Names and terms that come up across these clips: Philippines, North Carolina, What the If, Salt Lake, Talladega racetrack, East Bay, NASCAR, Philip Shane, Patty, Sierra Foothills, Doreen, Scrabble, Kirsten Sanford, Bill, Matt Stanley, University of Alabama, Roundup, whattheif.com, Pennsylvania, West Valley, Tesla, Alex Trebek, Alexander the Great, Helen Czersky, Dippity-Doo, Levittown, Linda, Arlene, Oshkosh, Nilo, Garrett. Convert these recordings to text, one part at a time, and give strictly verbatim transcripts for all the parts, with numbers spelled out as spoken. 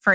For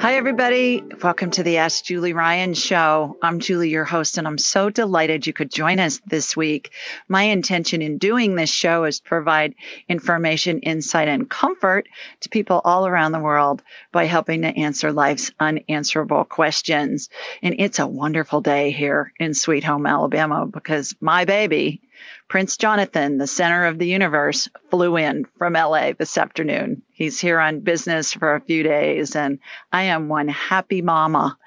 Hi, everybody. Welcome to the Ask Julie Ryan show. I'm Julie, your host, and I'm so delighted you could join us this week. My intention in doing this show is to provide information, insight, and comfort to people all around the world by helping to answer life's unanswerable questions. And it's a wonderful day here in Sweet Home, Alabama, because my baby, Prince Jonathan, the center of the universe, flew in from L A this afternoon. He's here on business for a few days, and I am one happy mama.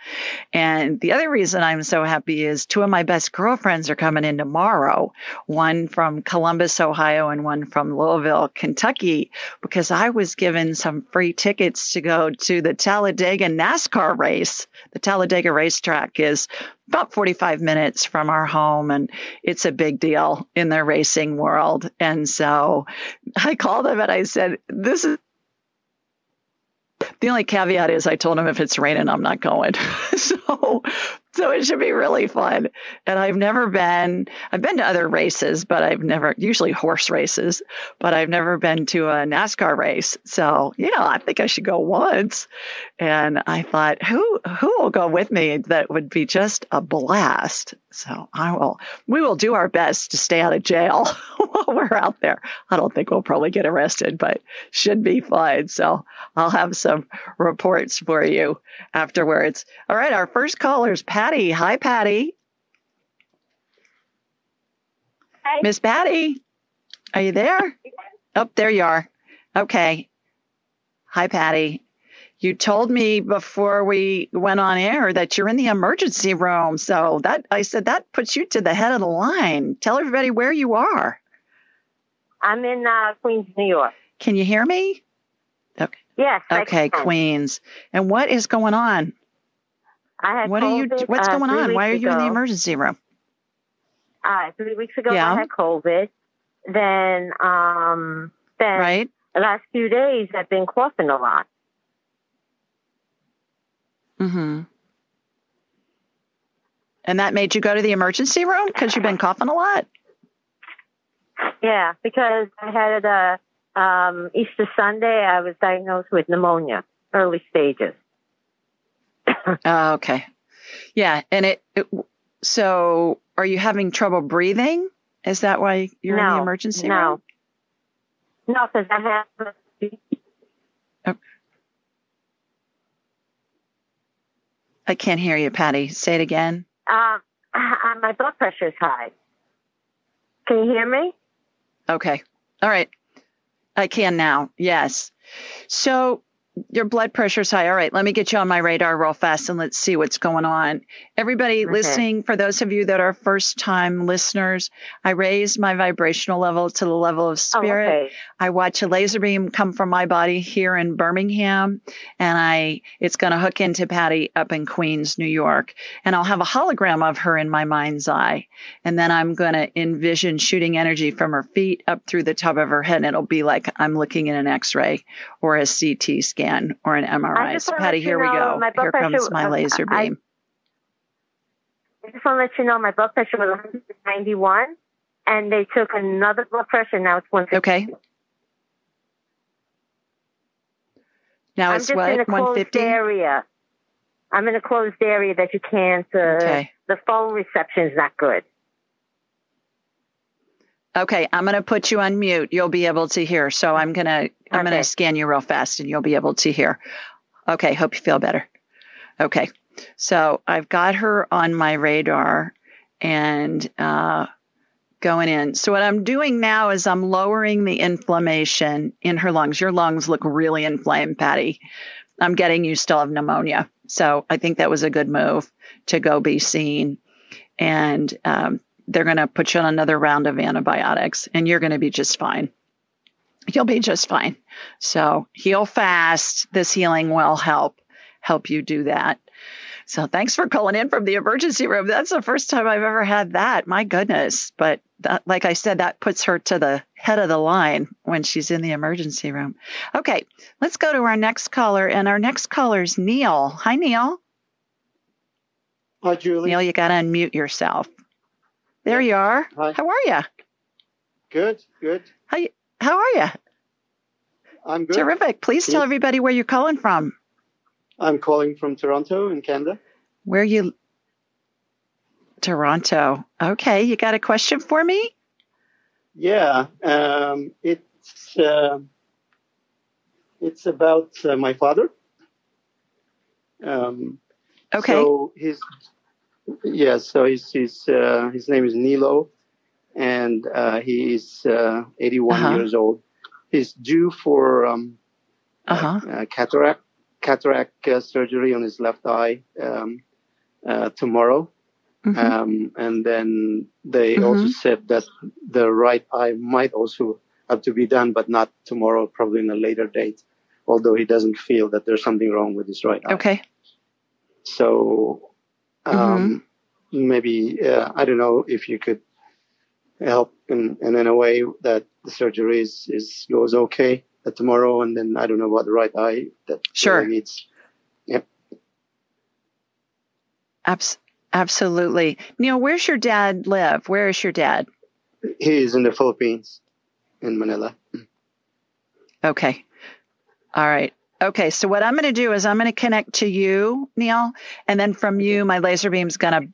And the other reason I'm so happy is two of my best girlfriends are coming in tomorrow, one from Columbus, Ohio, and one from Louisville, Kentucky, because I was given some free tickets to go to the Talladega NASCAR race. The Talladega racetrack is about forty-five minutes from our home, and it's a big deal in the racing world. And so I called them and I said, this is the only caveat is I told them if it's raining, I'm not going. so so it should be really fun. And I've never been, I've been to other races, but I've never, usually horse races, but I've never been to a NASCAR race. So, you know, I think I should go once. And I thought, who who will go with me? That would be just a blast. So I will, we will do our best to stay out of jail while we're out there. I don't think we'll probably get arrested, but should be fun. So I'll have some reports for you afterwards. All right. Our first caller is Patty. Patty. Hi, Patty. Hi. Miss Patty, are you there? Oh, there you are. Okay. Hi, Patty. You told me before we went on air that you're in the emergency room. So that I said that puts you to the head of the line. Tell everybody where you are. I'm in uh, Queens, New York. Can you hear me? Okay. Yes. Okay, Queens. And what is going on? I had what COVID, are you? What's uh, going on? Why are you ago. in the emergency room? Uh, three weeks ago, yeah. I had COVID. Then, um, then right. the last few days, I've been coughing a lot. Mm-hmm. And that made you go to the emergency room because you've been coughing a lot? Yeah, because I had a, um, Easter Sunday, I was diagnosed with pneumonia, early stages. Oh, okay. Yeah. And it, it, so are you having trouble breathing? Is that why you're no, in the emergency no. room? No. No, because I have. Oh. I can't hear you, Patty. Say it again. Uh, my blood pressure is high. Can you hear me? Okay. All right. I can now. Yes. So your blood pressure's high. All right, let me get you on my radar real fast and let's see what's going on. Everybody okay. listening, for those of you that are first-time listeners, I raise my vibrational level to the level of spirit. Oh, okay. I watch a laser beam come from my body here in Birmingham, and I it's going to hook into Patty up in Queens, New York, and I'll have a hologram of her in my mind's eye, and then I'm going to envision shooting energy from her feet up through the top of her head, and it'll be like I'm looking at an X-ray or a C T scan. Or an M R I. So, Patty, here we go. Here comes my laser beam. I just want to let you know my blood pressure was one ninety-one, and they took another blood pressure. Now it's one fifty. Okay. Now it's what? one fifty? Area. I'm in a closed area that you can't. Uh, okay. The phone reception is not good. Okay, I'm going to put you on mute. You'll be able to hear. So I'm going to I'm okay. going to scan you real fast and you'll be able to hear. Okay, hope you feel better. Okay. So I've got her on my radar and uh going in. So what I'm doing now is I'm lowering the inflammation in her lungs. Your lungs look really inflamed, Patty. I'm getting you still have pneumonia. So I think that was a good move to go be seen. And um they're going to put you on another round of antibiotics and you're going to be just fine. You'll be just fine. So heal fast. This healing will help, help you do that. So thanks for calling in from the emergency room. That's the first time I've ever had that. My goodness. But that, like I said, that puts her to the head of the line when she's in the emergency room. Okay. Let's go to our next caller, and our next caller is Neil. Hi, Neil. Hi, Julie. Neil, you got to unmute yourself. There you are. Hi. How are you? Good, good. How you, How are you? I'm good. Terrific. Please good. Tell everybody where you're calling from. I'm calling from Toronto in Canada. Where you? Toronto. Okay. You got a question for me? Yeah. Um, it's uh, it's about uh, my father. Um, okay. So his. Yeah, so he's, he's, uh, his name is Nilo, and uh, he is uh, eighty-one uh-huh. years old. He's due for um, uh-huh. uh, cataract cataract uh, surgery on his left eye um, uh, tomorrow. Mm-hmm. Um, and then they mm-hmm. also said that the right eye might also have to be done, but not tomorrow, probably in a later date, although he doesn't feel that there's something wrong with his right eye. Okay. So... Um, mm-hmm. maybe, uh, I don't know if you could help in, and in a way that the surgery is, is goes okay uh, tomorrow. And then I don't know about the right eye that sure. really needs. Yep. Abs- absolutely. Neil, where's your dad live? Where is your dad? He's in the Philippines, in Manila. Okay. All right. Okay, so what I'm going to do is I'm going to connect to you, Neil, and then from you, my laser beam's going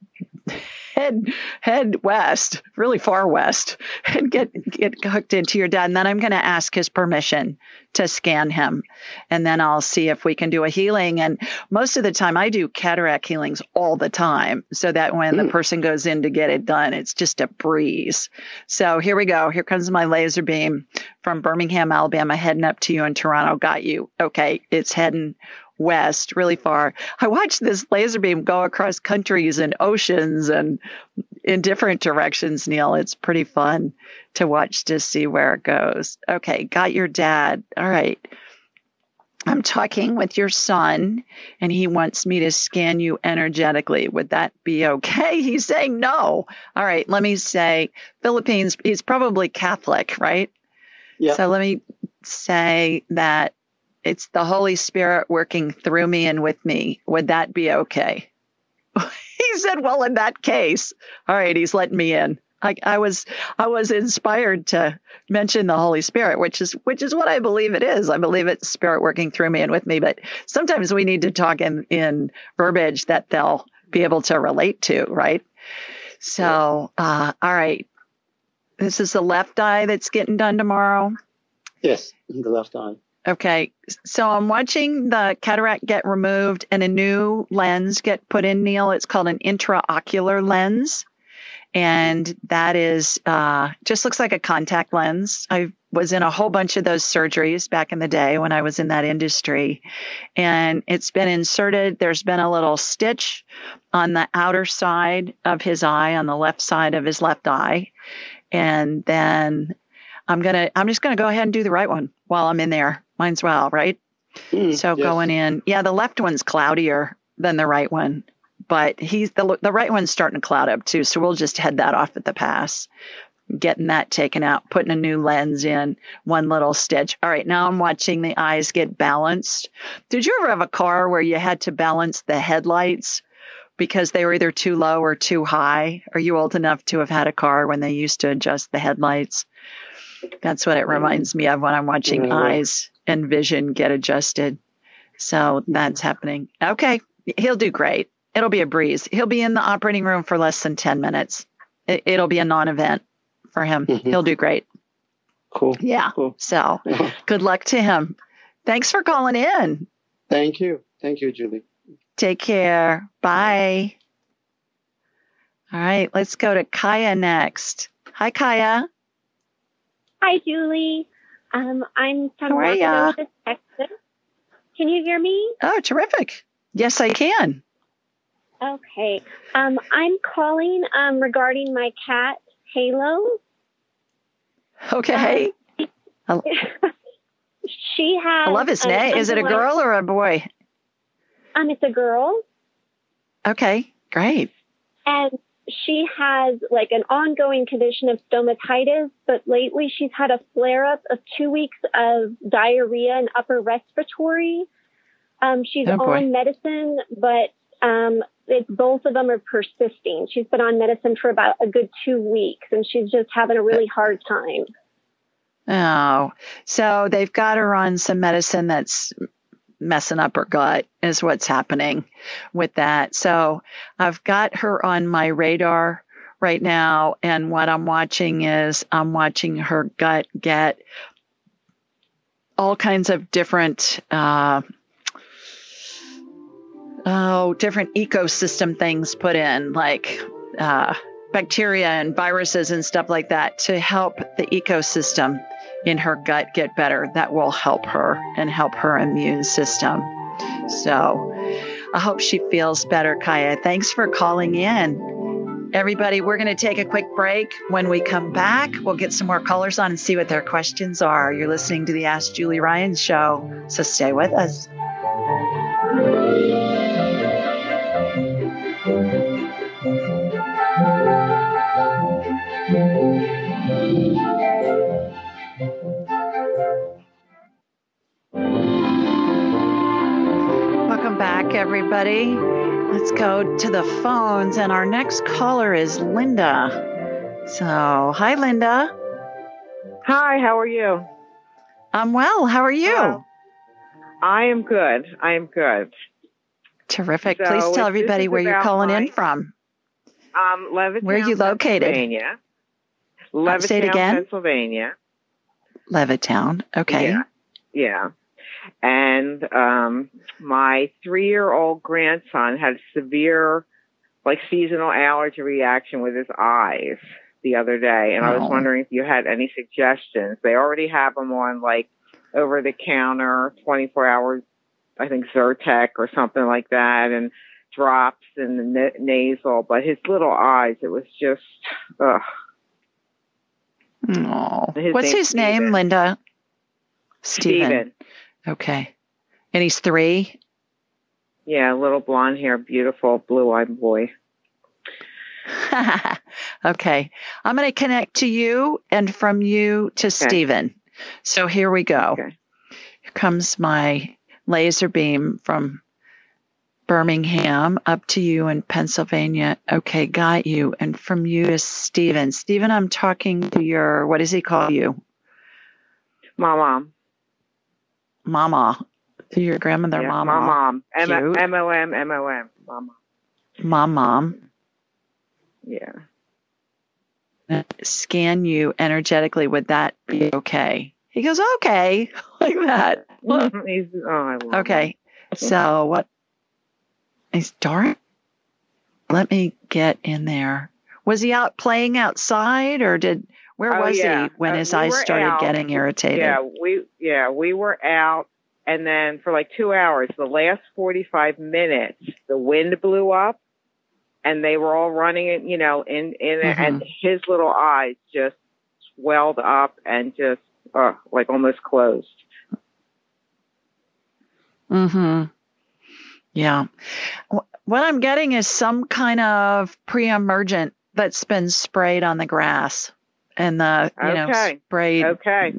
to head head west, really far west, and get, get hooked into your dad. And then I'm going to ask his permission to scan him, and then I'll see if we can do a healing. And most of the time, I do cataract healings all the time, so that when mm. the person goes in to get it done, it's just a breeze. So here we go. Here comes my laser beam from Birmingham, Alabama, heading up to you in Toronto. Got you. Okay. It's heading west really far. I watched this laser beam go across countries and oceans and in different directions, Neil. It's pretty fun to watch to see where it goes. Okay. Got your dad. All right. I'm talking with your son, and he wants me to scan you energetically. Would that be okay? He's saying no. All right. Let me say Philippines. He's probably Catholic, right? Yep. So let me say that it's the Holy Spirit working through me and with me. Would that be okay? He said, well, in that case, all right, he's letting me in. I, I was I was inspired to mention the Holy Spirit, which is which is what I believe it is. I believe it's Spirit working through me and with me. But sometimes we need to talk in, in verbiage that they'll be able to relate to, right? So, uh, all right. This is the left eye that's getting done tomorrow? Yes, the left eye. Okay. So I'm watching the cataract get removed and a new lens get put in, Neil. It's called an intraocular lens. And that is uh, just looks like a contact lens. I was in a whole bunch of those surgeries back in the day when I was in that industry. And it's been inserted. There's been a little stitch on the outer side of his eye, on the left side of his left eye. And then I'm going to, I'm just going to go ahead and do the right one while I'm in there. Might as well, right? Mm, so yes. Going in, yeah, the left one's cloudier than the right one, but he's the the right one's starting to cloud up too. So we'll just head that off at the pass, getting that taken out, putting a new lens in, one little stitch. All right, now I'm watching the eyes get balanced. Did you ever have a car where you had to balance the headlights because they were either too low or too high? Are you old enough to have had a car when they used to adjust the headlights? That's what it reminds me of when I'm watching mm-hmm. eyes and vision get adjusted. So that's happening. Okay. He'll do great. It'll be a breeze. He'll be in the operating room for less than ten minutes. It'll be a non-event for him. Mm-hmm. He'll do great. Cool. Yeah. Cool. So good luck to him. Thanks for calling in. Thank you. Thank you, Julie. Take care. Bye. All right. Let's go to Kaya next. Hi, Kaya. Hi, Julie. Um, I'm from North Texas. Can you hear me? Oh, terrific. Yes, I can. Okay. Um, I'm calling um, regarding my cat, Halo. Okay. Um, she has... I love his name. Is it a girl or a boy? Um, it's a girl. Okay, great. And she has like an ongoing condition of stomatitis, but lately she's had a flare-up of two weeks of diarrhea and upper respiratory. Um, she's oh, on medicine, but um, it's, both of them are persisting. She's been on medicine for about a good two weeks, and she's just having a really hard time. Oh, so they've got her on some medicine that's messing up her gut is what's happening with that. So I've got her on my radar right now. And what I'm watching is I'm watching her gut get all kinds of different, uh, oh, different ecosystem things put in, like uh, bacteria and viruses and stuff like that to help the ecosystem in her gut get better. That will help her and help her immune system. So I hope she feels better, Kaya. Thanks for calling in. Everybody, we're going to take a quick break. When we come back, we'll get some more callers on and see what their questions are. You're listening to the Ask Julie Ryan show, so stay with us. Back, everybody. Let's go to the phones, and our next caller is Linda. So, hi, Linda. Hi, how are you? I'm well. How are you? Well, I am good. I am good. Terrific. So please tell everybody where you're calling my, in from. Um, Levittown, where are you located? Pennsylvania. Levittown, State again? Pennsylvania. Levittown. Okay. Yeah. Yeah. And um, my three-year-old grandson had a severe, like, seasonal allergy reaction with his eyes the other day. And oh. I was wondering if you had any suggestions. They already have them on, like, over-the-counter, twenty-four hour, I think, Zyrtec or something like that, and drops in the n- nasal. But his little eyes, it was just, ugh. Oh. His What's his Steven. name, Linda? Steven. Steven. Okay. And he's three? Yeah, little blonde hair, beautiful blue-eyed boy. Okay. I'm going to connect to you and from you to okay. Steven. So here we go. Okay. Here comes my laser beam from Birmingham up to you in Pennsylvania. Okay, got you. And from you to Steven. Steven, I'm talking to your, what does he call you? My mom. Mama, your grandmother, yeah, Mama. Mom, M- M-O-M, M O M, Mama. Mom, Mom. Yeah. Scan you energetically. Would that be okay? He goes, okay, like that. He's, oh, I love okay, that. So what? He's dark. Let me get in there. Was he out playing outside, or did where oh, was yeah. he when uh, his we eyes started out. getting irritated? Yeah, we yeah we were out, and then for like two hours, the last forty-five minutes, the wind blew up, and they were all running, you know, in in mm-hmm. and his little eyes just swelled up and just uh, like almost closed. Mm-hmm. Yeah. What I'm getting is some kind of pre-emergent that's been sprayed on the grass and the, you okay. know, sprayed okay. Okay.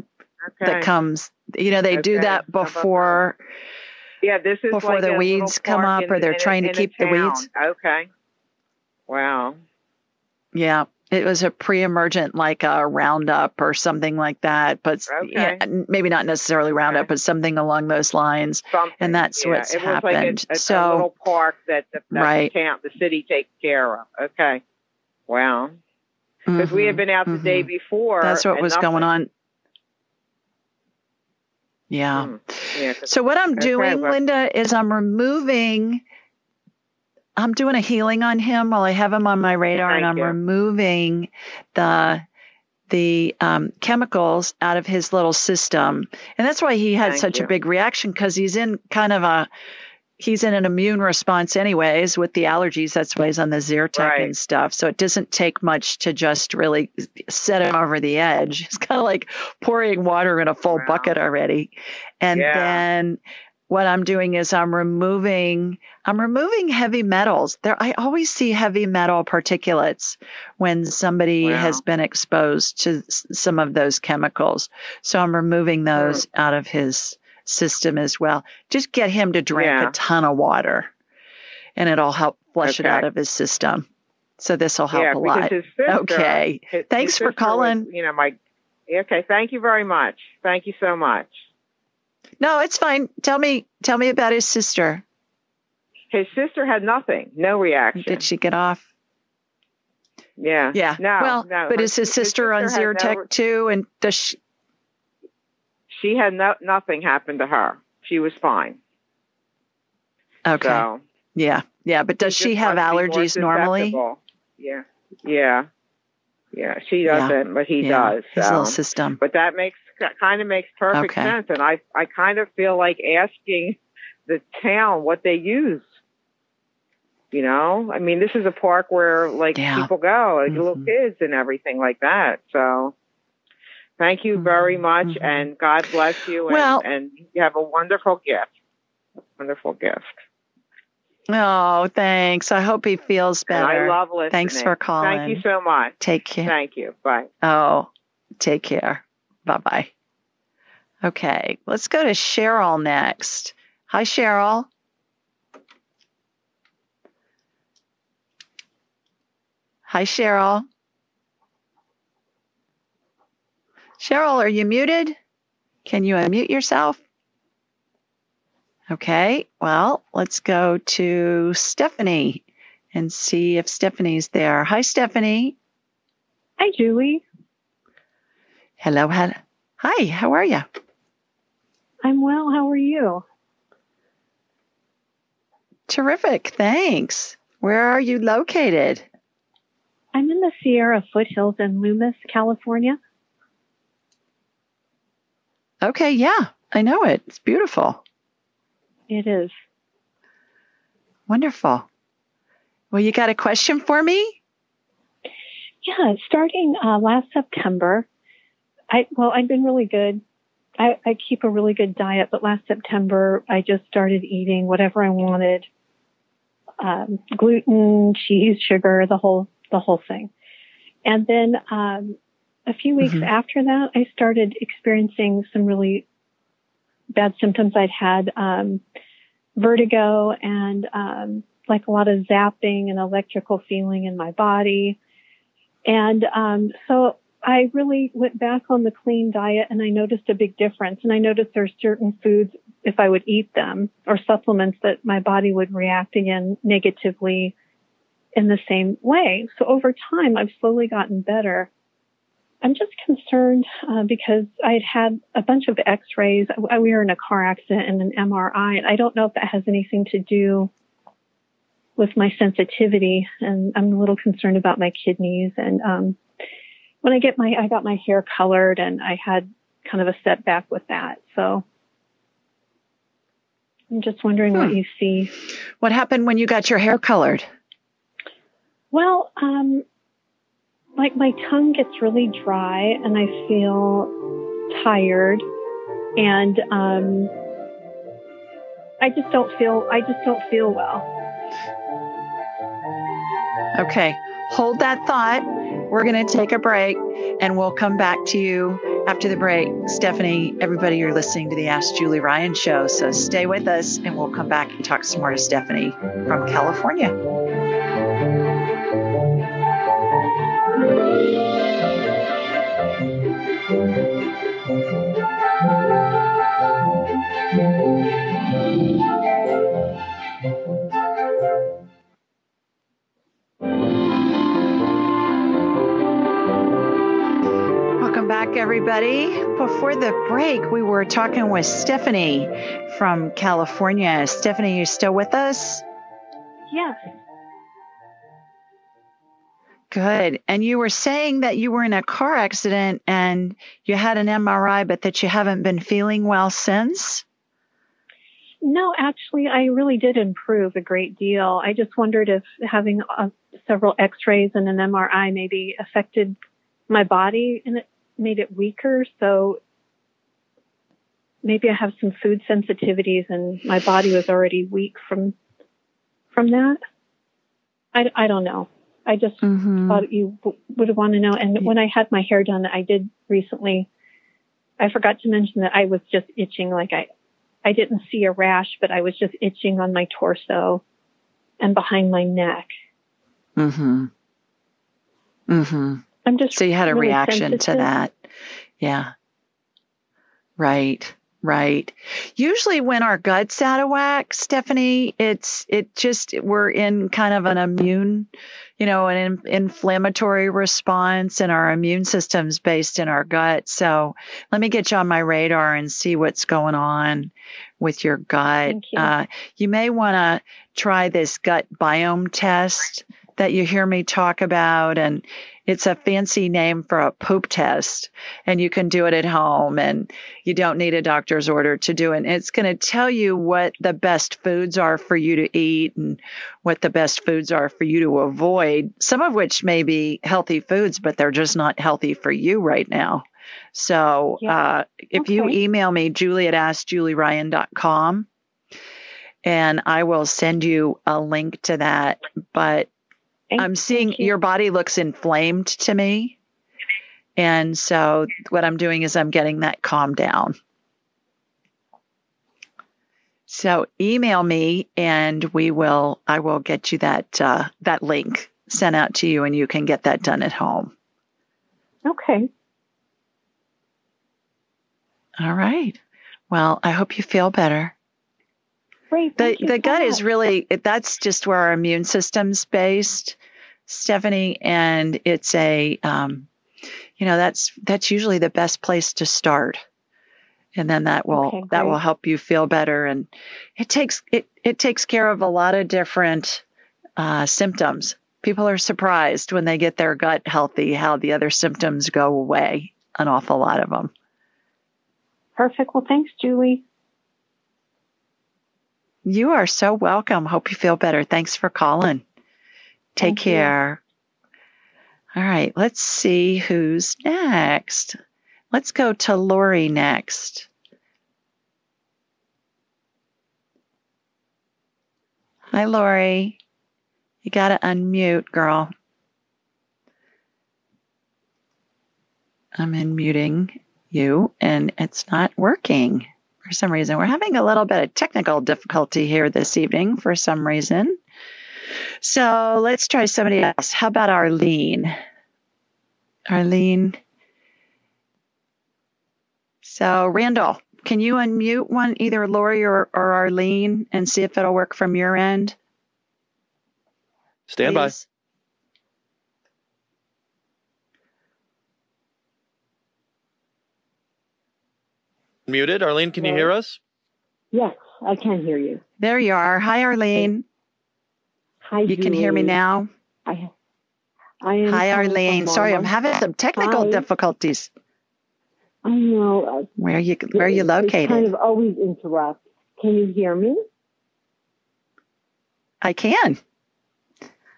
that comes, you know, they okay. do that before, yeah, this is before like the weeds come up in, or they're in, trying in to keep the weeds. Okay. Wow. Yeah. It was a pre-emergent, like a Roundup or something like that, but okay. yeah, maybe not necessarily Roundup, okay. but something along those lines. Something, and that's yeah. what's it happened. It was like a, a, so, a little park that, that, that right. the, camp, the city takes care of. Okay. Wow. Because mm-hmm. we had been out the mm-hmm. day before. That's what was nothing. going on. Yeah. Mm. yeah so what I'm okay, doing, well, Linda, is I'm removing... I'm doing a healing on him while I have him on my radar, Thank and I'm you. removing the the um, chemicals out of his little system, and that's why he had Thank such you. a big reaction, because he's in kind of a he's in an immune response anyways with the allergies. That's why he's on the Zyrtec right. and stuff. So it doesn't take much to just really set him over the edge. It's kind of like pouring water in a full wow. bucket already, and yeah. then. What I'm doing is I'm removing I'm removing heavy metals. There, I always see heavy metal particulates when somebody wow. has been exposed to some of those chemicals. So I'm removing those mm. out of his system as well. Just get him to drink yeah. a ton of water, and it'll help flush okay. it out of his system. So this will help yeah, a lot. His sister, okay. His, Thanks his for calling. Was, you know, my okay. Thank you very much. Thank you so much. No, it's fine. Tell me, tell me about his sister. His sister had nothing, no reaction. Did she get off? Yeah. Yeah. No. Well, no. But her, is his sister, his sister on Zyrtec no re- too? And does she? She had no nothing happened to her. She was fine. Okay. So, yeah. Yeah. But does she, she have allergies normally? Yeah. Yeah. Yeah. She doesn't, yeah. but he yeah. does. So. His little system. But that makes. That kind of makes perfect okay. sense, and I I kind of feel like asking the town what they use. You know, I mean, this is a park where like yeah. people go, like mm-hmm. little kids and everything like that. So, thank you very much, mm-hmm. and God bless you. And, well, and you have a wonderful gift, wonderful gift. Oh, thanks. I hope he feels better. And I love listening. Thanks for calling. Thank you so much. Take care. Thank you. Bye. Oh, take care. Bye-bye. Okay, let's go to Cheryl next. Hi, Cheryl. Hi, Cheryl. Cheryl, are you muted? Can you unmute yourself? Okay, well, let's go to Stephanie and see if Stephanie's there. Hi, Stephanie. Hi, Julie. Hello, hello. Hi, how are you? I'm well. How are you? Terrific. Thanks. Where are you located? I'm in the Sierra foothills in Loomis, California. Okay. Yeah, I know it. It's beautiful. It is. Wonderful. Well, you got a question for me? Yeah. Starting uh, last September, I, well, I've been really good. I, I keep a really good diet, but last September, I just started eating whatever I wanted. Um, gluten, cheese, sugar, the whole, the whole thing. And then, um, a few weeks mm-hmm. after that, I started experiencing some really bad symptoms. I'd had, um, vertigo and, um, like a lot of zapping and electrical feeling in my body. And, um, so, I really went back on the clean diet, and I noticed a big difference. And I noticed there's certain foods, if I would eat them, or supplements, that my body would react again negatively in the same way. So over time, I've slowly gotten better. I'm just concerned uh, because I'd had a bunch of x-rays. We were in a car accident and an M R I, and I don't know if that has anything to do with my sensitivity, and I'm a little concerned about my kidneys. And um, when I get my, I got my hair colored, and I had kind of a setback with that. So I'm just wondering hmm. what you see. What happened when you got your hair colored? Well, um, like my tongue gets really dry, and I feel tired, and um, I just don't feel. I just don't feel well. Okay, hold that thought. We're going to take a break, and we'll come back to you after the break. Stephanie, everybody, you're listening to the Ask Julie Ryan show, so stay with us, and we'll come back and talk some more to Stephanie from California. Everybody, before the break, we were talking with Stephanie from California. Stephanie, you still with us? Yes. Good. And you were saying that you were in a car accident and you had an M R I, but that you haven't been feeling well since? No, actually, I really did improve a great deal. I just wondered if having uh, several x-rays and an M R I maybe affected my body in it. Made it weaker, so maybe I have some food sensitivities, and my body was already weak from from that. I, I don't know. I just mm-hmm. thought you w- would want to know. And when I had my hair done, I did recently. I forgot to mention that I was just itching, like I I didn't see a rash, but I was just itching on my torso and behind my neck. Mm-hmm. Mm-hmm. I'm just so you had a really reaction sensitive. To that. Yeah. Right. Right. Usually when our gut's out of whack, Stephanie, it's, it just, we're in kind of an immune, you know, an in, inflammatory response, and our immune system's based in our gut. So let me get you on my radar and see what's going on with your gut. You. Uh, you may want to try this gut biome test that you hear me talk about, and it's a fancy name for a poop test, and you can do it at home, and you don't need a doctor's order to do it. And it's going to tell you what the best foods are for you to eat and what the best foods are for you to avoid, some of which may be healthy foods, but they're just not healthy for you right now. So yeah. uh, if okay. you email me, Julie at ask julie ryan dot com, and I will send you a link to that. But Thank I'm seeing you. Your body looks inflamed to me. And so what I'm doing is I'm getting that calmed down. So email me and we will, I will get you that, uh, that link sent out to you, and you can get that done at home. Okay. All right. Well, I hope you feel better. Great, the the gut is really, that's just where our immune system's based, Stephanie, and it's a, um, you know, that's that's usually the best place to start, and then that will okay, that will help you feel better, and it takes it it takes care of a lot of different uh, symptoms. People are surprised when they get their gut healthy how the other symptoms go away, an awful lot of them. Perfect. Well, thanks, Julie. You are so welcome. Hope you feel better. Thanks for calling. Take Thank care. You. All right. Let's see who's next. Let's go to Lori next. Hi, Lori. You got to unmute, girl. I'm unmuting you, and it's not working. For some reason, we're having a little bit of technical difficulty here this evening for some reason. So let's try somebody else. How about Arlene? Arlene. So Randall, can you unmute one, either Lori or, or Arlene, and see if it'll work from your end? Stand by. Muted. Arlene, can you hear us? Yes, I can hear you. There you are. Hi, Arlene. Hi, you Julie. Can hear me now? I, I am Hi, Arlene. Sorry, I'm having some technical Hi. difficulties. I know. Where are you? Where are you located? Kind of always interrupt. Can you hear me? I can.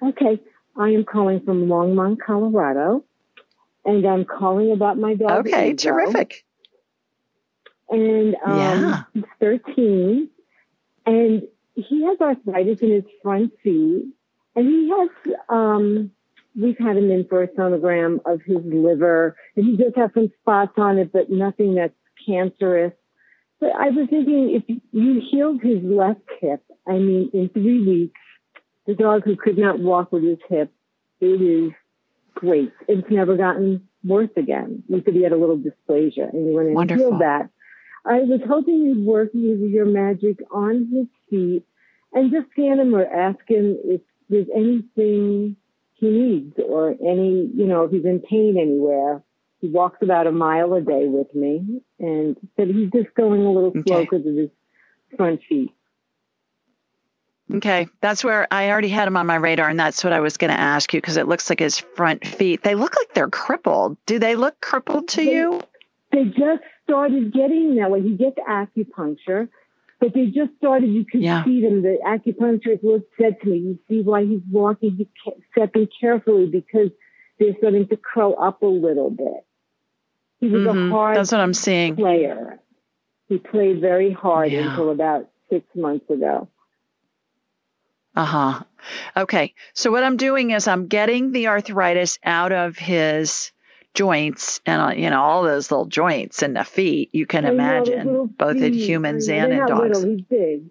Okay. I am calling from Longmont, Colorado, and I'm calling about my dog. Okay, Angel. Terrific. And um, yeah. he's thirteen, and he has arthritis in his front feet, and he has, um, we've had him in for a sonogram of his liver, and he does have some spots on it, but nothing that's cancerous. But I was thinking, if you healed his left hip, I mean, in three weeks, the dog who could not walk with his hip, it is great. It's never gotten worse again. You said he had a little dysplasia, and you went in Wonderful. and healed that. I was hoping you'd work with your magic on his feet and just scan him or ask him if there's anything he needs or any, you know, if he's in pain anywhere. He walks about a mile a day with me and said he's just going a little slow because okay. of his front feet. Okay. That's where I already had him on my radar, and that's what I was going to ask you, because it looks like his front feet, they look like they're crippled. Do they look crippled to they, you? They just started getting that way. He gets acupuncture, but they just started, you could yeah. see them. The acupuncturist was said to me, you see why he's walking, he stepped in carefully because they're starting to curl up a little bit. He was mm-hmm. a hard That's what I'm seeing. player. He played very hard yeah. until about six months ago. Uh-huh. Okay. So what I'm doing is I'm getting the arthritis out of his joints and, you know, all those little joints in the feet, you can I imagine, know, both feet. in humans I mean, and in dogs. Little. He's big.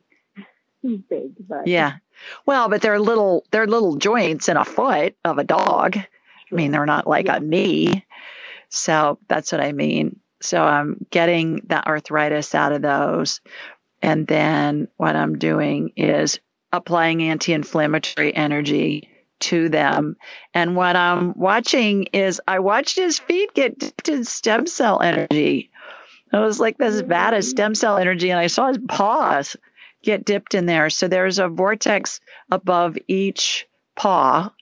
He's big. But. Yeah. Well, but they're little, they're little joints in a foot of a dog. Sure. I mean, they're not like yeah. a knee. So that's what I mean. So I'm getting the arthritis out of those. And then what I'm doing is applying anti-inflammatory energy to them. And what I'm watching is I watched his feet get dipped in stem cell energy. It was like this vat of stem cell energy, and I saw his paws get dipped in there. So there's a vortex above each paw,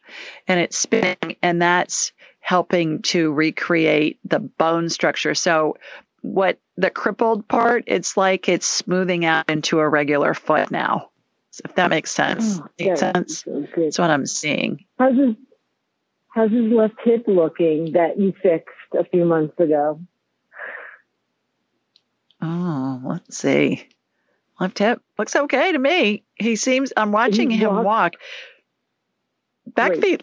and it's spinning, and that's helping to recreate the bone structure. So what the crippled part, it's like it's smoothing out into a regular foot now. If that makes sense. Oh, makes good. sense. So That's what I'm seeing. How's his, how's his left hip looking that you fixed a few months ago? Oh, let's see. Left hip looks okay to me. He seems, I'm watching him walk. walk. Back Great. feet,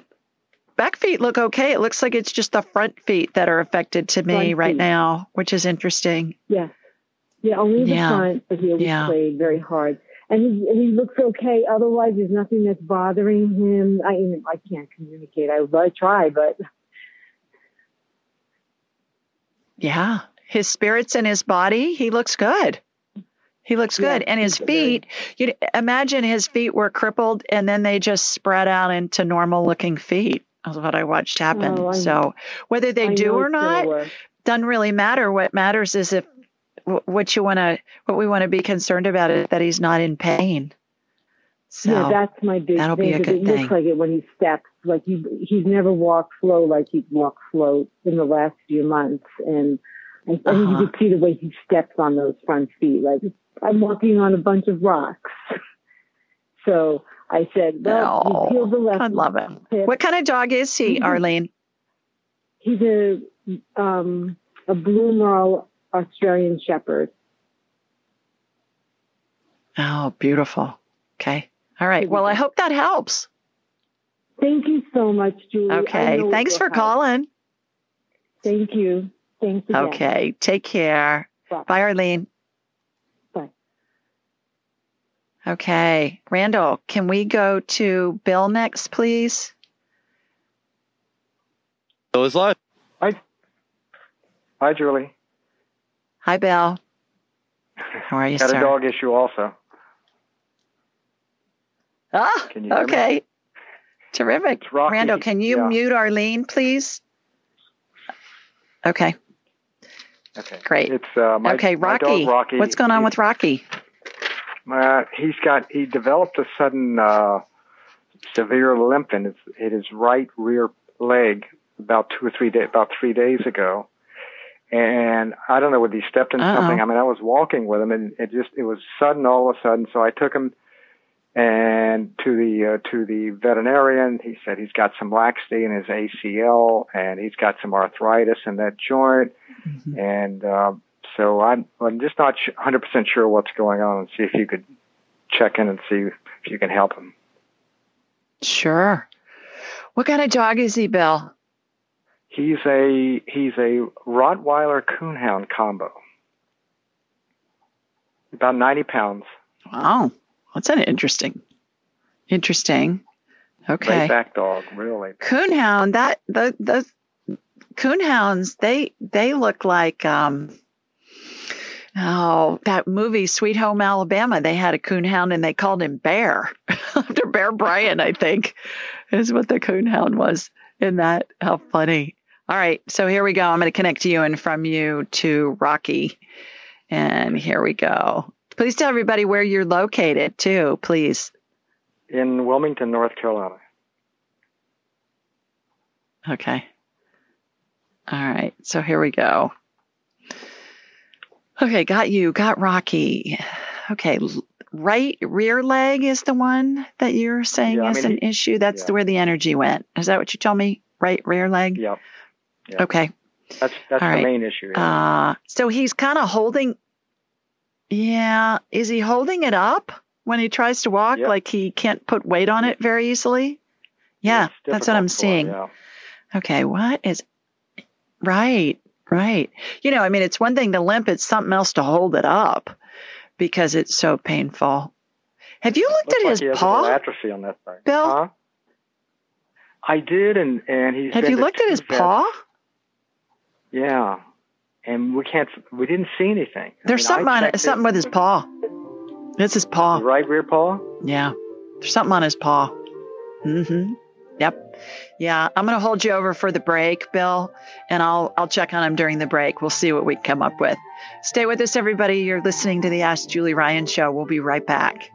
back feet look okay. It looks like it's just the front feet that are affected to me front right feet. now, which is interesting. Yeah. Yeah, only the yeah. front, but he always yeah. played very hard. And he, and he looks okay. Otherwise, there's nothing that's bothering him. I I can't communicate. I, I try, but. Yeah. His spirit's in his body. He looks good. He looks yeah, good. And his feet, you imagine his feet were crippled, and then they just spread out into normal-looking feet. That's what I watched happen. Oh, I so whether they I do or not, doesn't really matter. What matters is if What you want to, what we want to be concerned about is that he's not in pain. So yeah, that's my big that'll thing. Be a good it thing. Looks like it when he steps. Like he, he's never walked slow like he's walked slow in the last few months, and and uh-huh. you can see the way he steps on those front feet. Like I'm walking on a bunch of rocks. So I said, well, you feel the left. I love it. Hip. What kind of dog is he, Arlene? He's a um a blue merle. Australian Shepherd. Oh, beautiful. Okay. All right. Well, I hope that helps. Thank you so much, Julie. Okay. Thanks for help. calling. Thank you. Thanks again. Okay. Take care. Bye. Bye, Arlene. Bye. Okay. Randall, can we go to Bill next, please? Bill is live. Hi. Hi, Julie. Hi, Bill. How are you, sir? Had a dog issue also. Ah, can you hear okay. me? Terrific. Randall, can you yeah. mute Arlene, please? Okay. Okay. Great. It's, uh, my, okay, Rocky. My dog, Rocky. What's going on he, with Rocky? Uh, he's got, he developed a sudden uh, severe limp in his, in his right rear leg about two or three day, about three days ago. And I don't know whether he stepped into Uh-oh. something. I mean, I was walking with him, and it just it was sudden all of a sudden. So I took him and to the uh, to the veterinarian. He said he's got some laxity in his A C L, and he's got some arthritis in that joint. Mm-hmm. And uh, so I'm I'm just not one hundred percent sure what's going on. And see if you could check in and see if you can help him. Sure. What kind of dog is he, Bill? He's a he's a Rottweiler Coonhound combo. About ninety pounds. Wow, that's an interesting, interesting. Okay. Laid back dog, really. Coonhound that the the Coonhounds they they look like um oh that movie Sweet Home Alabama. They had a Coonhound and they called him Bear after Bear Bryant, I think, is what the Coonhound was in that. How funny. All right, so here we go. I'm going to connect you and from you to Rocky. And here we go. Please tell everybody where you're located, too, please. In Wilmington, North Carolina. Okay. All right, so here we go. Okay, got you, got Rocky. Okay, right rear leg is the one that you're saying yeah, is I mean, an issue. That's yeah. where the energy went. Is that what you told me? Right rear leg? Yeah. yeah. Okay. That's that's All the right. main issue. Yeah. Uh, so he's kind of holding. Yeah. Is he holding it up when he tries to walk? Yep. Like he can't put weight on it very easily? Yeah. yeah that's what I'm seeing. Him, yeah. Okay. What is. Right. Right. You know, I mean, it's one thing to limp. It's something else to hold it up. Because it's so painful. Have you looked Looks at his like he paw? Has atrophy on that thing. Bill, huh? I did, and and he's. Have you looked at his vets. paw? Yeah, and we can't. We didn't see anything. There's I mean, something I on it. Something with his paw. It's his paw. The right rear paw. Yeah, there's something on his paw. Mm-hmm. Yep. Yeah, I'm going to hold you over for the break, Bill, and I'll I'll check on him during the break. We'll see what we come up with. Stay with us, everybody. You're listening to the Ask Julie Ryan Show. We'll be right back.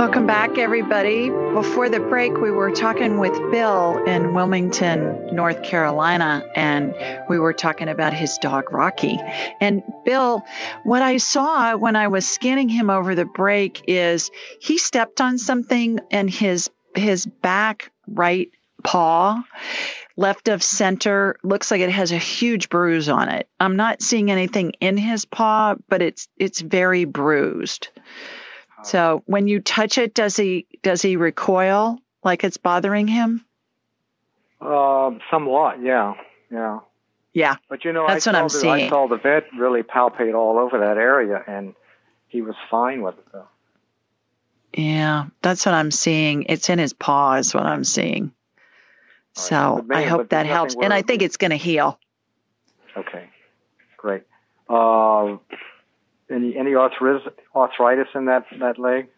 Welcome back, everybody. Before the break, we were talking with Bill in Wilmington, North Carolina, and we were talking about his dog, Rocky. And Bill, what I saw when I was scanning him over the break is he stepped on something and his his back right paw, left of center, looks like it has a huge bruise on it. I'm not seeing anything in his paw, but it's it's very bruised. So when you touch it, does he does he recoil like it's bothering him? Uh, somewhat, yeah, yeah, yeah. But you know, that's I what I'm the, seeing. I saw the vet really palpate all over that area, and he was fine with it though. Yeah, that's what I'm seeing. It's in his paw, is what I'm seeing. So I hope that helps, and I think it's going to heal. Okay, great. Uh, Any any arthritis, arthritis in that, that leg?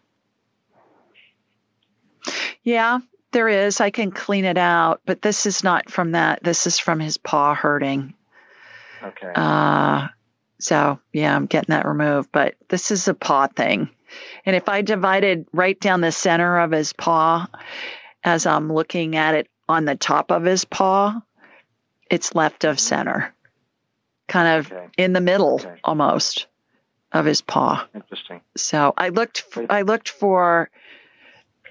Yeah, there is. I can clean it out, but this is not from that. This is from his paw hurting. Okay. Uh, so, yeah, I'm getting that removed, but this is a paw thing. And if I divided right down the center of his paw, as I'm looking at it on the top of his paw, it's left of center, kind of okay. in the middle okay. almost. Of his paw. Interesting. So I looked, f- I looked for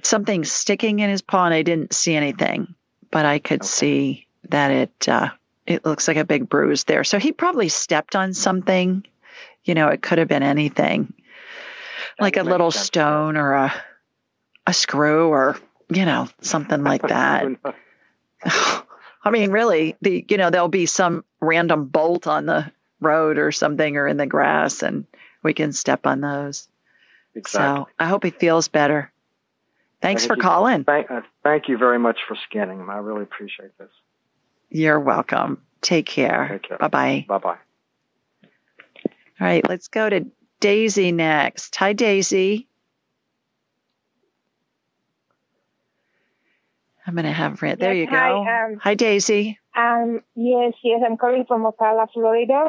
something sticking in his paw, and I didn't see anything. But I could okay. see that it uh, it looks like a big bruise there. So he probably stepped on something. You know, it could have been anything, that like a little sense. stone or a a screw or you know something like that. I mean, really, the you know there'll be some random bolt on the road or something or in the grass, and we can step on those. Exactly. So I hope he feels better. Thanks for calling. Thank, uh, thank you very much for scanning them. I really appreciate this. You're welcome. Take care. Take care. Bye-bye. Bye-bye. All right, let's go to Daisy next. Hi, Daisy. I'm going to have Rand. There yes, you go. Hi, um, hi Daisy. Um, yes, yes. I'm calling from Ocala, Florida.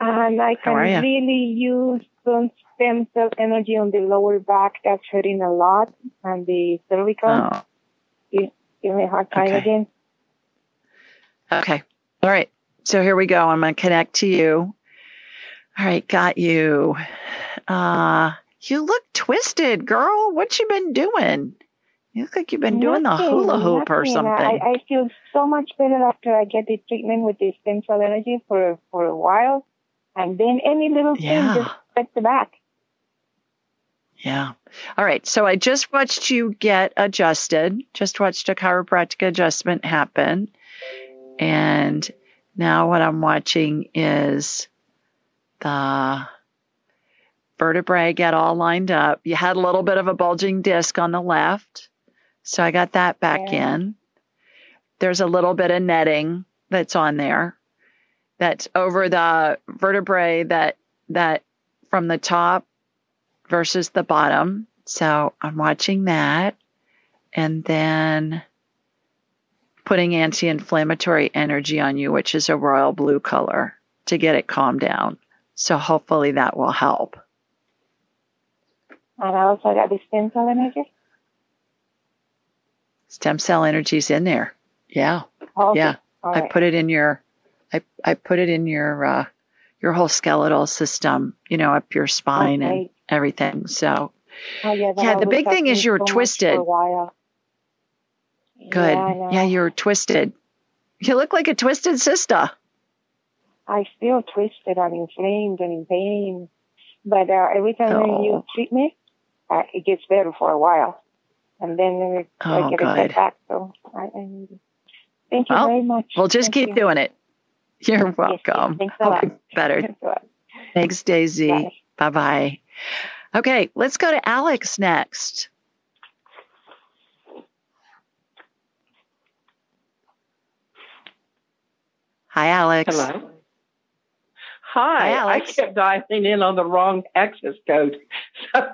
And I can really use some stem cell energy on the lower back. That's hurting a lot. And the cervical. Oh. You give me a hard time okay. again. Okay. All right. So here we go. I'm going to connect to you. All right. Got you. Uh, you look twisted, girl. What you been doing? You look like you've been doing nothing, the hula hoop nothing. or something. I, I feel so much better after I get the treatment with the stem cell energy for, for a while. And then any little thing yeah. just affects the back. Yeah. All right. So I just watched you get adjusted. Just watched a chiropractic adjustment happen. And now what I'm watching is the vertebrae get all lined up. You had a little bit of a bulging disc on the left. So I got that back yeah. in. There's a little bit of netting that's on there. That's over the vertebrae that that from the top versus the bottom. So I'm watching that and then putting anti-inflammatory energy on you, which is a royal blue color, to get it calmed down. So hopefully that will help. And I also got the stem cell energy. Stem cell energy's in there. Yeah. Okay. Yeah. Right. I put it in your I I put it in your uh, your whole skeletal system, you know, up your spine okay. and everything. So oh, yeah, yeah the big thing is you're so twisted. Good. Yeah, yeah, you're twisted. You look like a twisted sister. I feel twisted and inflamed and in pain. But uh, every time oh. you treat me, uh, it gets better for a while. And then it, oh, I get good. it back. So I, I need it. Thank you well, very much. Well, just Thank keep you. doing it. You're welcome. Yes, yes. Thanks a lot. Hope it's better. Thanks, a lot. Thanks, Daisy. Bye. Bye-bye. Okay, let's go to Alex next. Hi, Alex. Hello. Hi, Alex. I kept dialing in on the wrong access code. So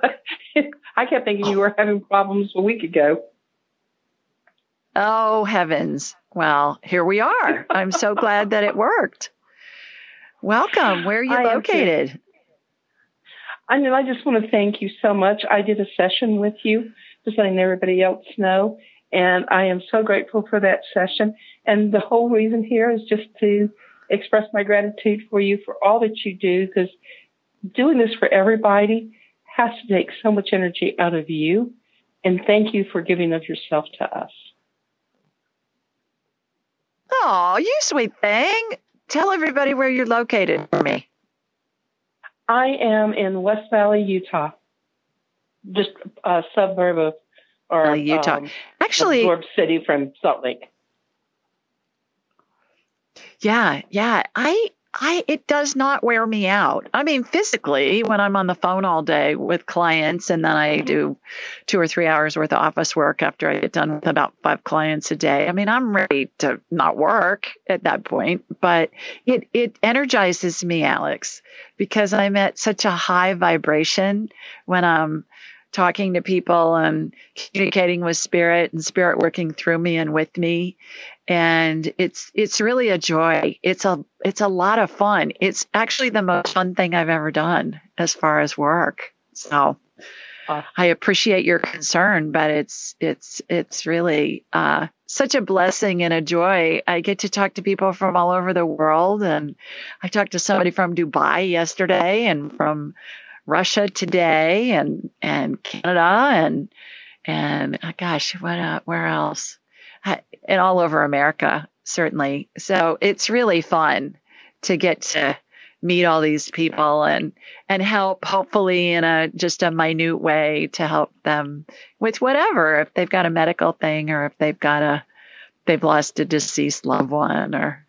I kept thinking you were having problems a week ago. Oh, heavens. Well, here we are. I'm so glad that it worked. Welcome. Where are you I located? I mean, I just want to thank you so much. I did a session with you, just letting everybody else know. And I am so grateful for that session. And the whole reason here is just to express my gratitude for you for all that you do, because doing this for everybody has to take so much energy out of you. And thank you for giving of yourself to us. Oh, you sweet thing. Tell everybody where you're located for me. I am in West Valley, Utah. Just a suburb of or, uh, Utah. Um, Actually, absorbed city from Salt Lake. Yeah, yeah. I, I, it does not wear me out. I mean, physically, when I'm on the phone all day with clients, and then I do two or three hours worth of office work after I get done with about five clients a day. I mean, I'm ready to not work at that point, but it, it energizes me, Alex, because I'm at such a high vibration when I'm talking to people and communicating with spirit and spirit working through me and with me. And it's, it's really a joy. It's a, it's a lot of fun. It's actually the most fun thing I've ever done as far as work. So uh, I appreciate your concern, but it's, it's, it's really uh, such a blessing and a joy. I get to talk to people from all over the world. And I talked to somebody from Dubai yesterday and from Russia today and, and Canada and, and oh gosh, what, uh, where else? And all over America, certainly. So it's really fun to get to meet all these people and, and help hopefully in a, just a minute way to help them with whatever, if they've got a medical thing or if they've got a, they've lost a deceased loved one or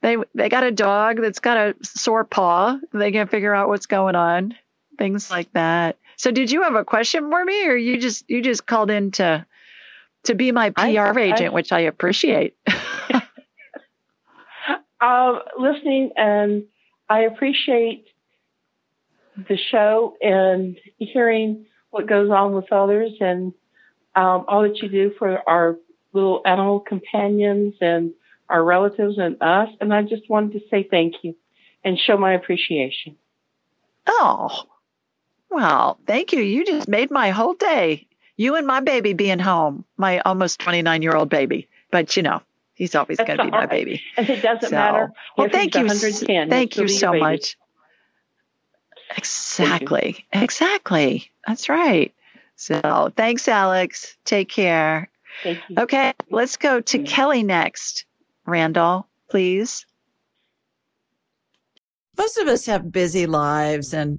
they, they got a dog that's got a sore paw. They can figure out what's going on. things like that. So did you have a question for me, or you just you just called in to to be my P R I, agent, I, which I appreciate. uh, listening, and I appreciate the show and hearing what goes on with others, and um, all that you do for our little animal companions and our relatives and us. And I just wanted to say thank you and show my appreciation. Oh, well, thank you. You just made my whole day. You and my baby being home, my almost twenty-nine-year-old baby. But, you know, he's always going to be my baby. And it doesn't so, matter. Well, thank you. Thank you so much. Exactly. Exactly. That's right. So thanks, Alex. Take care. Thank you. Okay, let's go to Kelly next. Randall, please. Most of us have busy lives, and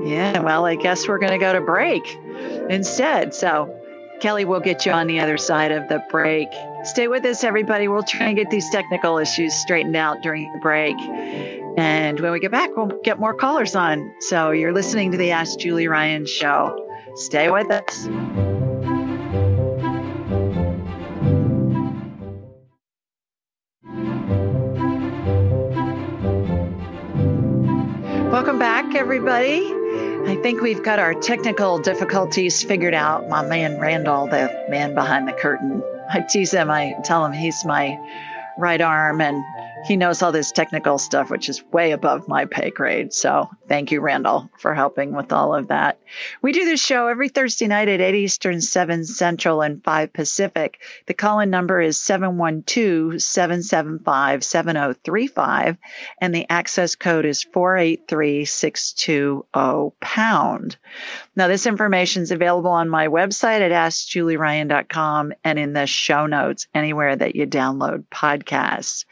Yeah, well, I guess we're going to go to break instead. So, Kelly, we'll get you on the other side of the break. Stay with us, everybody. We'll try and get these technical issues straightened out during the break. And when we get back, we'll get more callers on. So you're listening to the Ask Julie Ryan show. Stay with us. Welcome back, everybody. I think we've got our technical difficulties figured out. My man, Randall, the man behind the curtain. I tease him. I tell him he's my right arm, and he knows all this technical stuff, which is way above my pay grade. So thank you, Randall, for helping with all of that. We do this show every Thursday night at eight Eastern, seven Central, and five Pacific. The call-in number is seven one two, seven seven five, seven oh three five, and the access code is four eight three, six two zero pound. Now, this information is available on my website at ask julie ryan dot com and in the show notes anywhere that you download podcasts.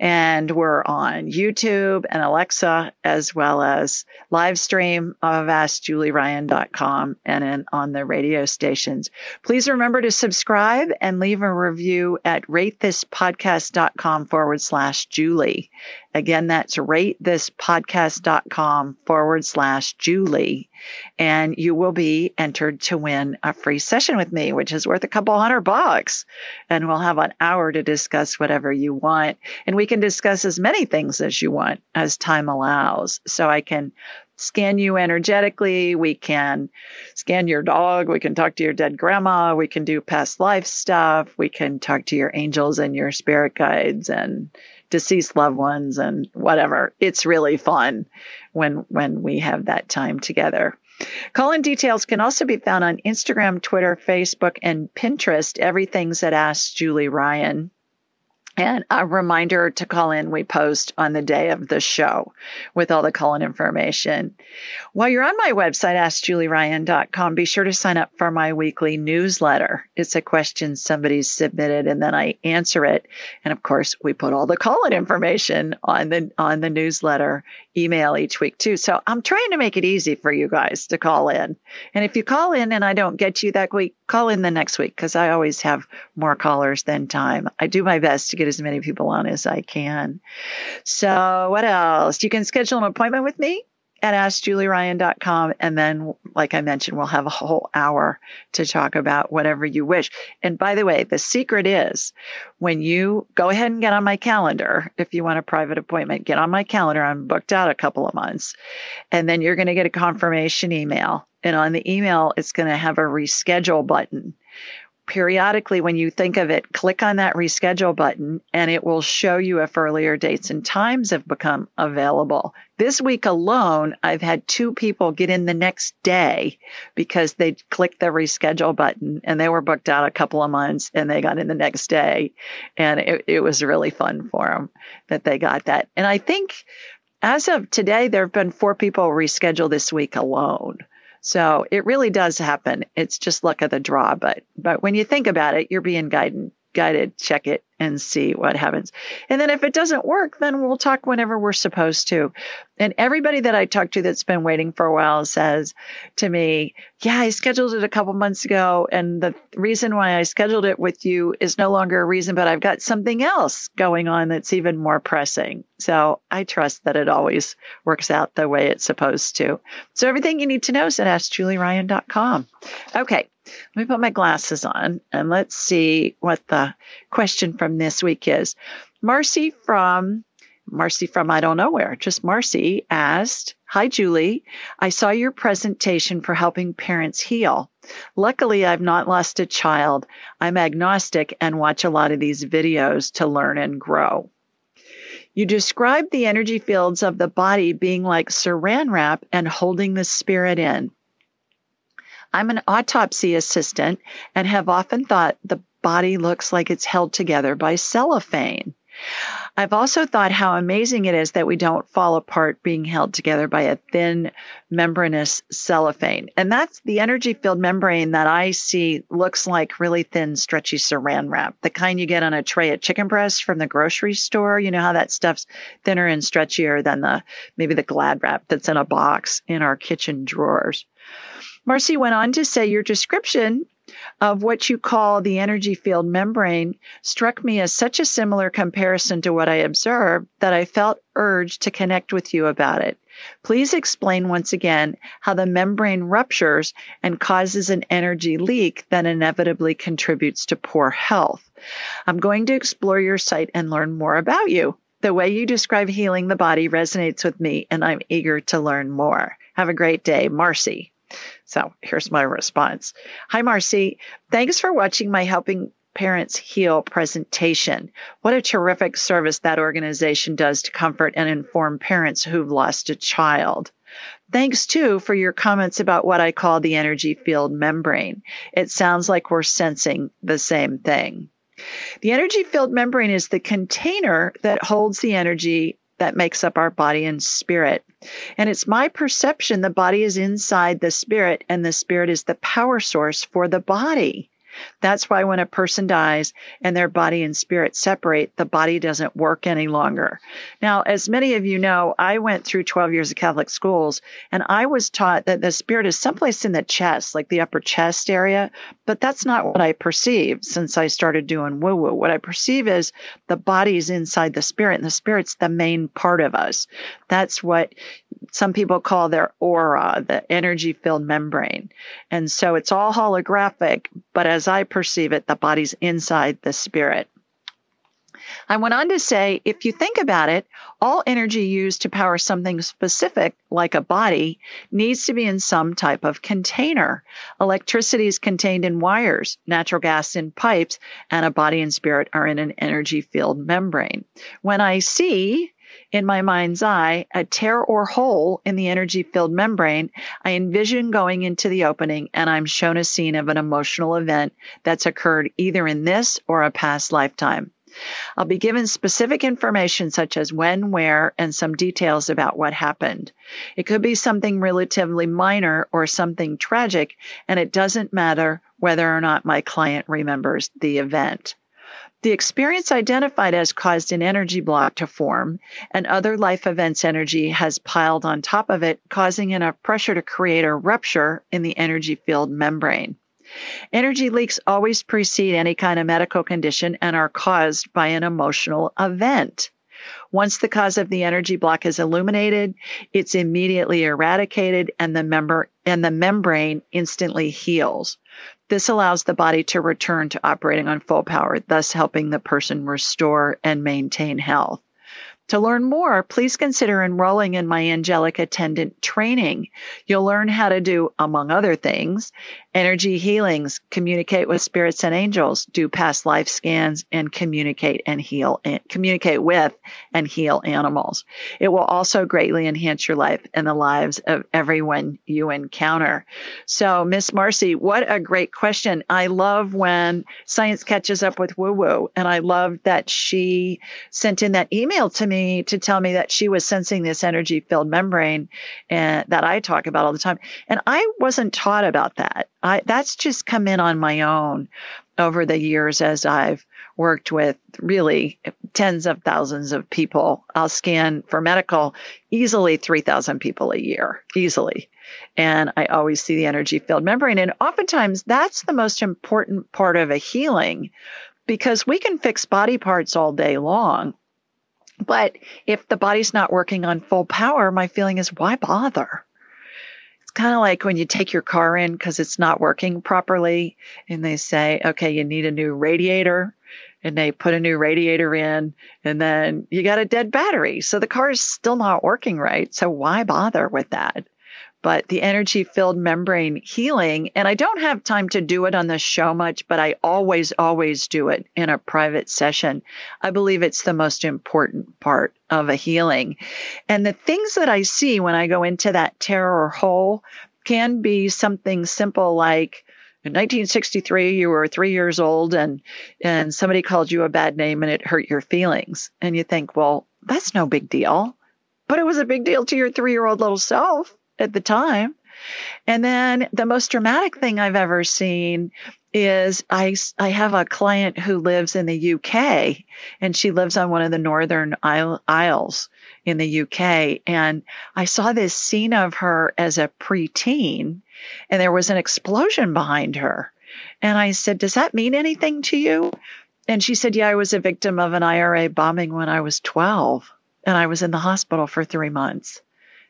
And we're on YouTube and Alexa, as well as live stream of ask julie ryan dot com and in, on the radio stations. Please remember to subscribe and leave a review at ratethispodcast.com forward slash Julie. Again, that's ratethispodcast.com forward slash Julie. And you will be entered to win a free session with me, which is worth a couple hundred bucks. And we'll have an hour to discuss whatever you want. And we can discuss as many things as you want as time allows. So I can scan you energetically. We can scan your dog. We can talk to your dead grandma. We can do past life stuff. We can talk to your angels and your spirit guides and deceased loved ones and whatever. It's really fun when when we have that time together. Call-in details can also be found on Instagram, Twitter, Facebook, and Pinterest. Everything's at Ask Julie Ryan. And a reminder to call in, we post on the day of the show with all the call-in information. While you're on my website, ask julie ryan dot com, be sure to sign up for my weekly newsletter. It's a question somebody's submitted, and then I answer it. And, of course, we put all the call-in information on the on the newsletter email each week, too. So I'm trying to make it easy for you guys to call in. And if you call in and I don't get you that week, call in the next week, because I always have more callers than time. I do my best to get as many people on as I can. So what else? You can schedule an appointment with me at ask julie ryan dot com. And then, like I mentioned, we'll have a whole hour to talk about whatever you wish. And by the way, the secret is when you go ahead and get on my calendar, if you want a private appointment, get on my calendar. I'm booked out a couple of months. And then you're going to get a confirmation email. And on the email, it's going to have a reschedule button. Periodically, when you think of it, click on that reschedule button, and it will show you if earlier dates and times have become available. This week alone, I've had two people get in the next day because they clicked the reschedule button, and they were booked out a couple of months, and they got in the next day. And it, it was really fun for them that they got that. And I think as of today, there have been four people rescheduled this week alone. So it really does happen. It's just luck of the draw. But but when you think about it, you're being guided, guided. Check it and see what happens. And then if it doesn't work, then we'll talk whenever we're supposed to. And everybody that I talk to that's been waiting for a while says to me, yeah, I scheduled it a couple months ago. And the reason why I scheduled it with you is no longer a reason, but I've got something else going on that's even more pressing. So I trust that it always works out the way it's supposed to. So everything you need to know is at ask julie ryan dot com. Okay, let me put my glasses on and let's see what the question from this week is. Marcy from, Marcy from I don't know where, just Marcy asked, hi, Julie, I saw your presentation for helping parents heal. Luckily, I've not lost a child. I'm agnostic and watch a lot of these videos to learn and grow. You described the energy fields of the body being like Saran wrap and holding the spirit in. I'm an autopsy assistant and have often thought the body looks like it's held together by cellophane. I've also thought how amazing it is that we don't fall apart being held together by a thin membranous cellophane. And that's the energy field membrane that I see looks like really thin, stretchy Saran wrap, the kind you get on a tray at chicken breast from the grocery store. You know how that stuff's thinner and stretchier than the maybe the Glad wrap that's in a box in our kitchen drawers. Marcy went on to say your description of what you call the energy field membrane struck me as such a similar comparison to what I observed that I felt urged to connect with you about it. Please explain once again how the membrane ruptures and causes an energy leak that inevitably contributes to poor health. I'm going to explore your site and learn more about you. The way you describe healing the body resonates with me, and I'm eager to learn more. Have a great day, Marcy. So here's my response. Hi, Marcy. Thanks for watching my Helping Parents Heal presentation. What a terrific service that organization does to comfort and inform parents who've lost a child. Thanks, too, for your comments about what I call the energy field membrane. It sounds like we're sensing the same thing. The energy field membrane is the container that holds the energy that makes up our body and spirit. And it's my perception the body is inside the spirit, and the spirit is the power source for the body. That's why when a person dies and their body and spirit separate, the body doesn't work any longer. Now, as many of you know, I went through twelve years of Catholic schools, and I was taught that the spirit is someplace in the chest, like the upper chest area, but that's not what I perceive since I started doing woo-woo. What I perceive is the body's inside the spirit, and the spirit's the main part of us. That's what some people call their aura, the energy-filled membrane. And so it's all holographic, but as As I perceive it, the body's inside the spirit. I went on to say, if you think about it, all energy used to power something specific, like a body, needs to be in some type of container. Electricity is contained in wires, natural gas in pipes, and a body and spirit are in an energy field membrane. When I see, in my mind's eye, a tear or hole in the energy-filled membrane, I envision going into the opening and I'm shown a scene of an emotional event that's occurred either in this or a past lifetime. I'll be given specific information such as when, where, and some details about what happened. It could be something relatively minor or something tragic, and it doesn't matter whether or not my client remembers the event. The experience identified as caused an energy block to form, and other life events energy has piled on top of it, causing enough pressure to create a rupture in the energy field membrane. Energy leaks always precede any kind of medical condition and are caused by an emotional event. Once the cause of the energy block is illuminated, it's immediately eradicated and the member and the membrane instantly heals. This allows the body to return to operating on full power, thus helping the person restore and maintain health. To learn more, please consider enrolling in my angelic attendant training. You'll learn how to do, among other things, energy healings, communicate with spirits and angels, do past life scans, and communicate and heal, and communicate with and heal animals. It will also greatly enhance your life and the lives of everyone you encounter. So, Miss Marcy, what a great question. I love when science catches up with woo-woo, and I love that she sent in that email to me to tell me that she was sensing this energy-filled membrane and, that I talk about all the time. And I wasn't taught about that. I, that's just come in on my own over the years as I've worked with really tens of thousands of people. I'll scan for medical easily three thousand people a year, easily. And I always see the energy-filled membrane. And oftentimes, that's the most important part of a healing, because we can fix body parts all day long. But if the body's not working on full power, my feeling is, why bother? It's kind of like when you take your car in because it's not working properly and they say, okay, you need a new radiator, and they put a new radiator in, and then you got a dead battery. So the car is still not working right. So why bother with that? But the energy-filled membrane healing, and I don't have time to do it on the show much, but I always, always do it in a private session. I believe it's the most important part of a healing. And the things that I see when I go into that terror hole can be something simple like, in nineteen sixty-three, you were three years old, and, and somebody called you a bad name, and it hurt your feelings. And you think, well, that's no big deal. But it was a big deal to your three-year-old little self at the time. And then the most dramatic thing I've ever seen is I, I have a client who lives in the U K, and she lives on one of the northern isles in the U K. And I saw this scene of her as a preteen, and there was an explosion behind her. And I said, does that mean anything to you? And she said, yeah, I was a victim of an I R A bombing when I was twelve, and I was in the hospital for three months.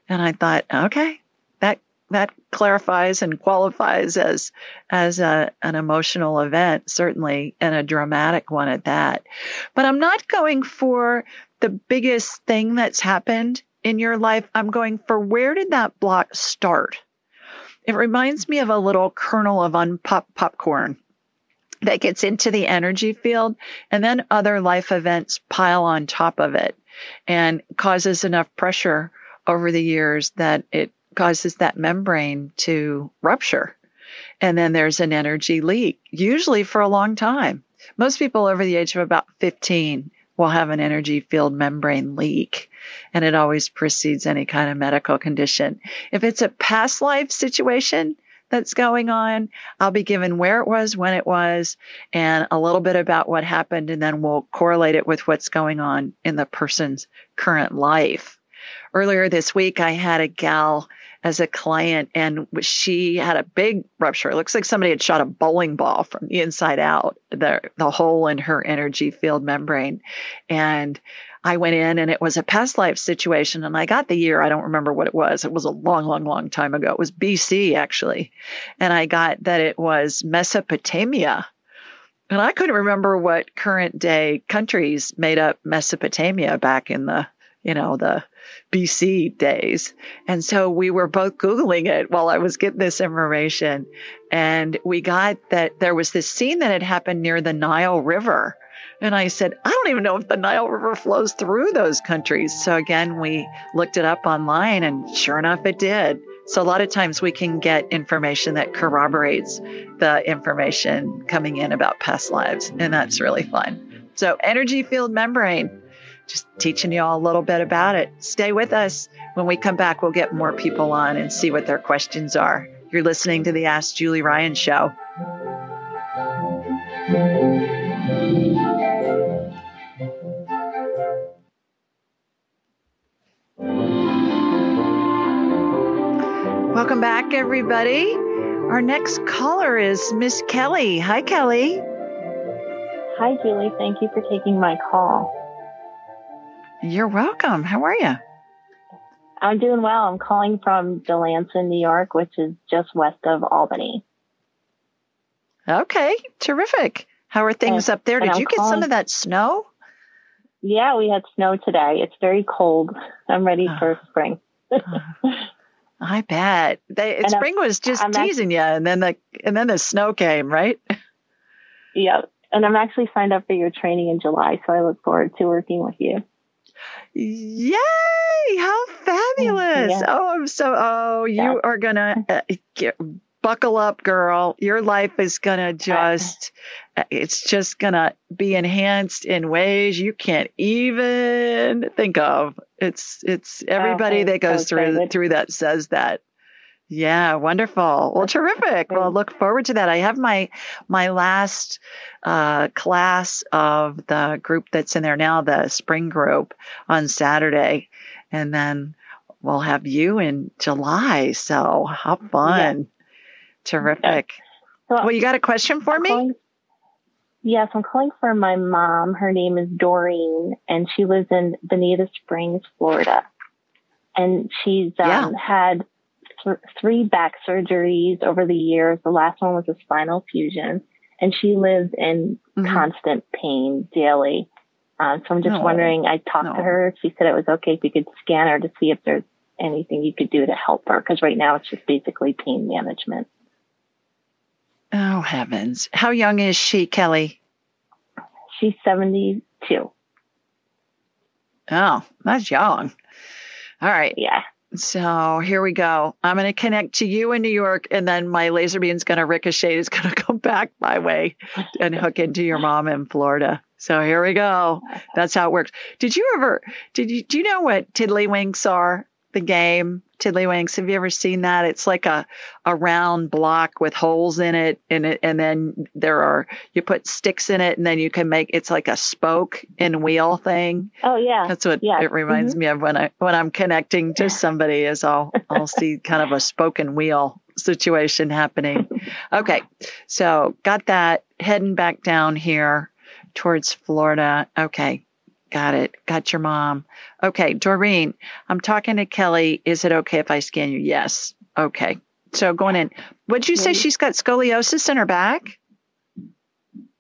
And I thought, okay, that that clarifies and qualifies as as a, an emotional event, certainly, and a dramatic one at that. But I'm not going for the biggest thing that's happened in your life. I'm going for, where did that block start? It reminds me of a little kernel of unpopped popcorn that gets into the energy field, and then other life events pile on top of it and causes enough pressure over the years that it causes that membrane to rupture. And then there's an energy leak, usually for a long time. Most people over the age of about fifteen will have an energy field membrane leak, and it always precedes any kind of medical condition. If it's a past life situation that's going on, I'll be given where it was, when it was, and a little bit about what happened, and then we'll correlate it with what's going on in the person's current life. Earlier this week, I had a gal as a client, and she had a big rupture. It looks like somebody had shot a bowling ball from the inside out, the, the hole in her energy field membrane. And I went in, and it was a past life situation, and I got the year. I don't remember what it was. It was a long, long, long time ago. It was B C, actually. And I got that it was Mesopotamia. And I couldn't remember what current day countries made up Mesopotamia back in the, you know, the B C days. And so we were both Googling it while I was getting this information. And we got that there was this scene that had happened near the Nile River. And I said, I don't even know if the Nile River flows through those countries. So again, we looked it up online, and sure enough, it did. So a lot of times we can get information that corroborates the information coming in about past lives. And that's really fun. So energy field membrane. Just teaching you all a little bit about it. Stay with us. When we come back, we'll get more people on and see what their questions are. You're listening to the Ask Julie Ryan Show. Welcome back, everybody. Our next caller is Miss Kelly. Hi, Kelly. Hi, Julie. Thank you for taking my call. You're welcome. How are you? I'm doing well. I'm calling from Delancey, New York, which is just west of Albany. Okay, terrific. How are things and, up there? Did I'm you get calling... some of that snow? Yeah, we had snow today. It's very cold. I'm ready oh. for spring. I bet. They, spring was just I'm teasing actually, you, and then the and then the snow came, right? Yeah, and I'm actually signed up for your training in July, so I look forward to working with you. Yay! How fabulous! Yeah. Oh, I'm so. Oh, you yeah. are gonna uh, get, buckle up, girl. Your life is gonna just. Uh, it's just gonna be enhanced in ways you can't even think of. It's it's everybody oh, that goes so through through that says that. Yeah, wonderful. Well, terrific. Well, look forward to that. I have my my last uh, class of the group that's in there now, the spring group, on Saturday. And then we'll have you in July. So how fun. Yeah. Terrific. So, well, you got a question for I'm me? Calling, yes, I'm calling for my mom. Her name is Doreen, and she lives in Bonita Springs, Florida. And she's um, yeah. had... three back surgeries over the years. The last one was a spinal fusion, and she lives in mm-hmm. constant pain daily. Um, so I'm just no, wondering, I talked no. to her. She said it was okay if you could scan her to see if there's anything you could do to help her, because right now it's just basically pain management. Oh, heavens. How young is she, Kelly? She's seventy-two. Oh, that's young. All right. Yeah. So here we go. I'm going to connect to you in New York, and then my laser beam's going to ricochet. It's going to come back my way and hook into your mom in Florida. So here we go. That's how it works. Did you ever, did you, do you know what tiddlywinks are? The game tiddlywinks. Have you ever seen that? It's like a, a round block with holes in it. And it, and then there are, you put sticks in it, and then you can make, it's like a spoke and wheel thing. Oh yeah. That's what yeah. it reminds mm-hmm. me of when I, when I'm connecting to somebody is I'll, I'll see kind of a spoke and wheel situation happening. Okay. So got that, heading back down here towards Florida. Okay. Got it. Got your mom. Okay, Doreen, I'm talking to Kelly. Is it okay if I scan you? Yes. Okay. So going in, would you say she's got scoliosis in her back?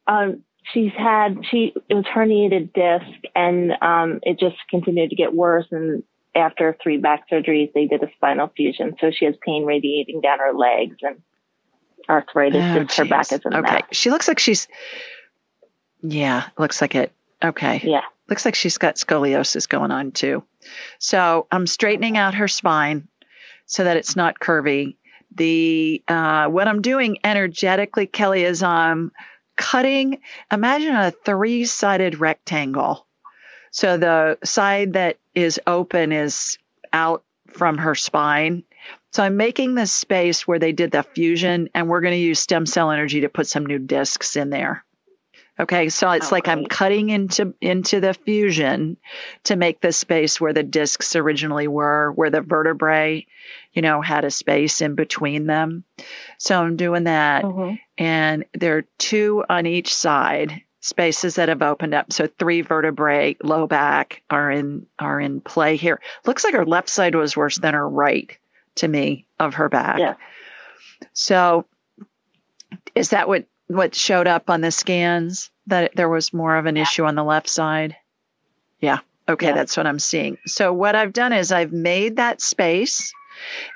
Um, she's had, she, it was herniated disc, and um, it just continued to get worse. And after three back surgeries, they did a spinal fusion. So she has pain radiating down her legs and arthritis. Oh, in her back is in okay. That. She looks like she's, yeah, looks like it. Okay. Yeah. Looks like she's got scoliosis going on too. So I'm straightening out her spine so that it's not curvy. The uh, what I'm doing energetically, Kelly, is I'm cutting, imagine a three-sided rectangle. So the side that is open is out from her spine. So I'm making this space where they did the fusion, and we're going to use stem cell energy to put some new discs in there. Okay, so it's okay. like I'm cutting into into the fusion to make the space where the discs originally were, where the vertebrae, you know, had a space in between them. So I'm doing that. Mm-hmm. And there are two on each side, spaces that have opened up. So three vertebrae, low back are in are in play here. Looks like her left side was worse than her right to me of her back. Yeah. So is that what? What showed up on the scans, that there was more of an issue on the left side? Yeah. Okay. Yeah. That's what I'm seeing. So what I've done is I've made that space,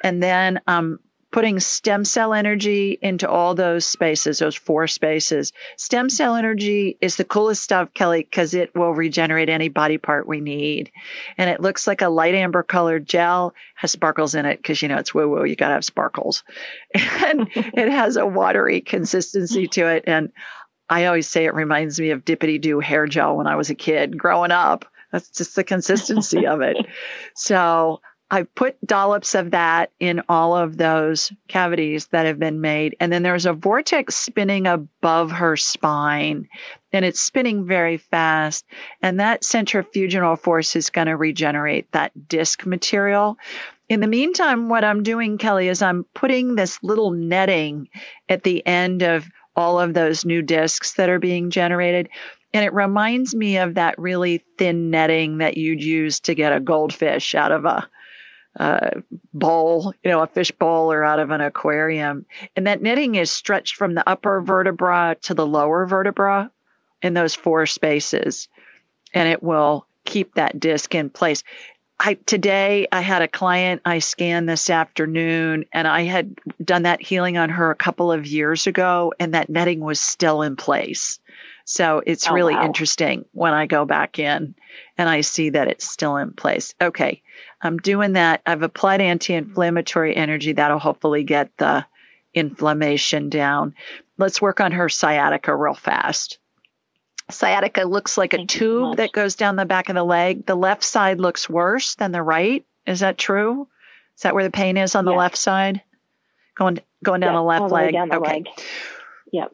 and then I'm putting stem cell energy into all those spaces, those four spaces. Stem cell energy is the coolest stuff, Kelly, because it will regenerate any body part we need. And it looks like a light amber colored gel, has sparkles in it, because, you know, it's woo-woo. You got to have sparkles. And it has a watery consistency to it. And I always say it reminds me of Dippity-Doo hair gel when I was a kid growing up. That's just the consistency of it. So I put dollops of that in all of those cavities that have been made. And then there's a vortex spinning above her spine, and it's spinning very fast. And that centrifugal force is going to regenerate that disc material. In the meantime, what I'm doing, Kelly, is I'm putting this little netting at the end of all of those new discs that are being generated. And it reminds me of that really thin netting that you'd use to get a goldfish out of a uh, bowl, you know, a fish bowl, or out of an aquarium. And that netting is stretched from the upper vertebra to the lower vertebra in those four spaces. And it will keep that disc in place. I, today I had a client I scanned this afternoon, and I had done that healing on her a couple of years ago, and that netting was still in place. So it's oh, really wow. interesting when I go back in and I see that it's still in place. Okay, I'm doing that. I've applied anti-inflammatory energy. That'll hopefully get the inflammation down. Let's work on her sciatica real fast. Sciatica looks like a Thank tube that goes down the back of the leg. The left side looks worse than the right. Is that true? Is that where the pain is on yeah. the left side? Going going down yeah, the left all the leg. Way down the okay. leg. Yep.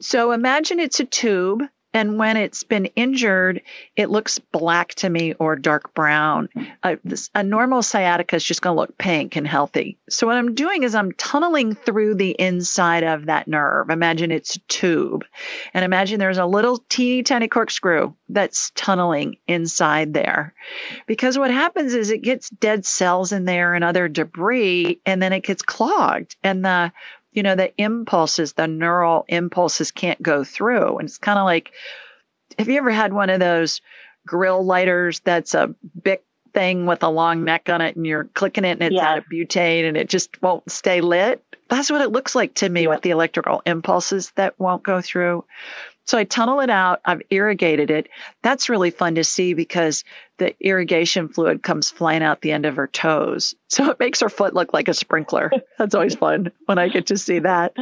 So imagine it's a tube, and when it's been injured, it looks black to me, or dark brown. A, this, a normal sciatica is just going to look pink and healthy. So what I'm doing is I'm tunneling through the inside of that nerve. Imagine it's a tube, and imagine there's a little teeny tiny corkscrew that's tunneling inside there. Because what happens is it gets dead cells in there and other debris, and then it gets clogged, and the You know, the impulses, the neural impulses can't go through. And it's kind of like, have you ever had one of those grill lighters that's a big thing with a long neck on it, and you're clicking it and it's yeah. out of butane and it just won't stay lit? That's what it looks like to me yeah. with the electrical impulses that won't go through. So I tunnel it out. I've irrigated it. That's really fun to see because the irrigation fluid comes flying out the end of her toes. So it makes her foot look like a sprinkler. That's always fun when I get to see that.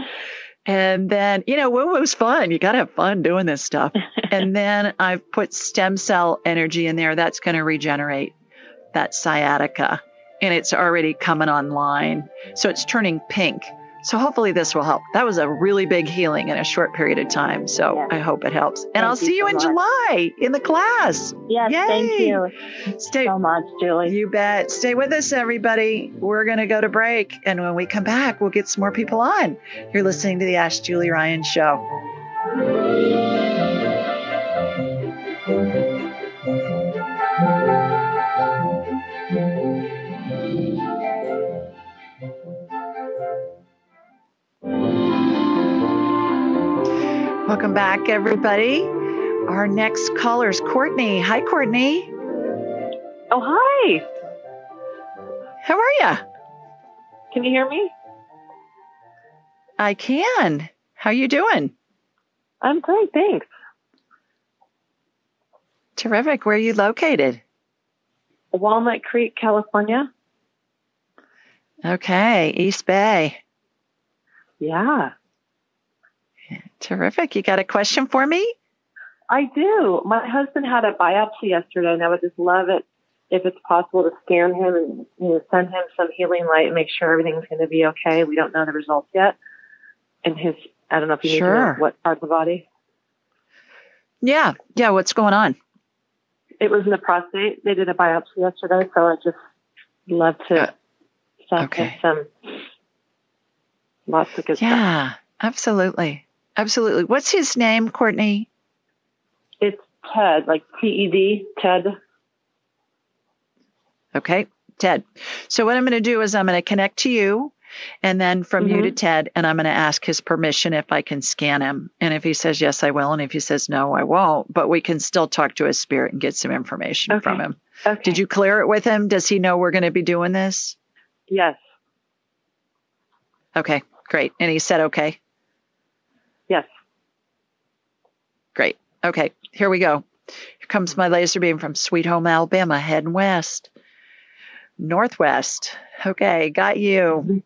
And then, you know, woo-woo's fun. You got to have fun doing this stuff. And then I've put stem cell energy in there. That's going to regenerate that sciatica. And it's already coming online. So it's turning pink. So hopefully this will help. That was a really big healing in a short period of time. So yeah. I hope it helps. And thank I'll see you, so you in much. July in the class. Yes, Yay. Thank you Stay, so much, Julie. You bet. Stay with us, everybody. We're going to go to break. And when we come back, we'll get some more people on. You're listening to the Ask Julie Ryan Show. Welcome back, everybody. Our next caller is Courtney. Hi, Courtney. Oh, hi. How are you? Can you hear me? I can. How are you doing? I'm great, thanks. Terrific. Where are you located? Walnut Creek, California. Okay, East Bay. Yeah. Terrific. You got a question for me? I do. My husband had a biopsy yesterday, and I would just love it if it's possible to scan him and, you know, send him some healing light and make sure everything's going to be okay. We don't know the results yet. And his, I don't know if you sure. know what part of the body. Yeah. Yeah. What's going on? It was in the prostate. They did a biopsy yesterday, so I just love to send uh, okay. him some lots of good yeah, stuff. Yeah, absolutely. Absolutely. What's his name, Courtney? It's Ted, like T E D, Ted. Okay, Ted. So what I'm going to do is I'm going to connect to you, and then from mm-hmm. you to Ted, and I'm going to ask his permission if I can scan him. And if he says yes, I will. And if he says no, I won't. But we can still talk to his spirit and get some information okay. from him. Okay. Did you clear it with him? Does he know we're going to be doing this? Yes. Okay, great. And he said okay. Yes. Great. Okay, here we go. Here comes my laser beam from Sweet Home, Alabama, heading west. Northwest. Okay, got you.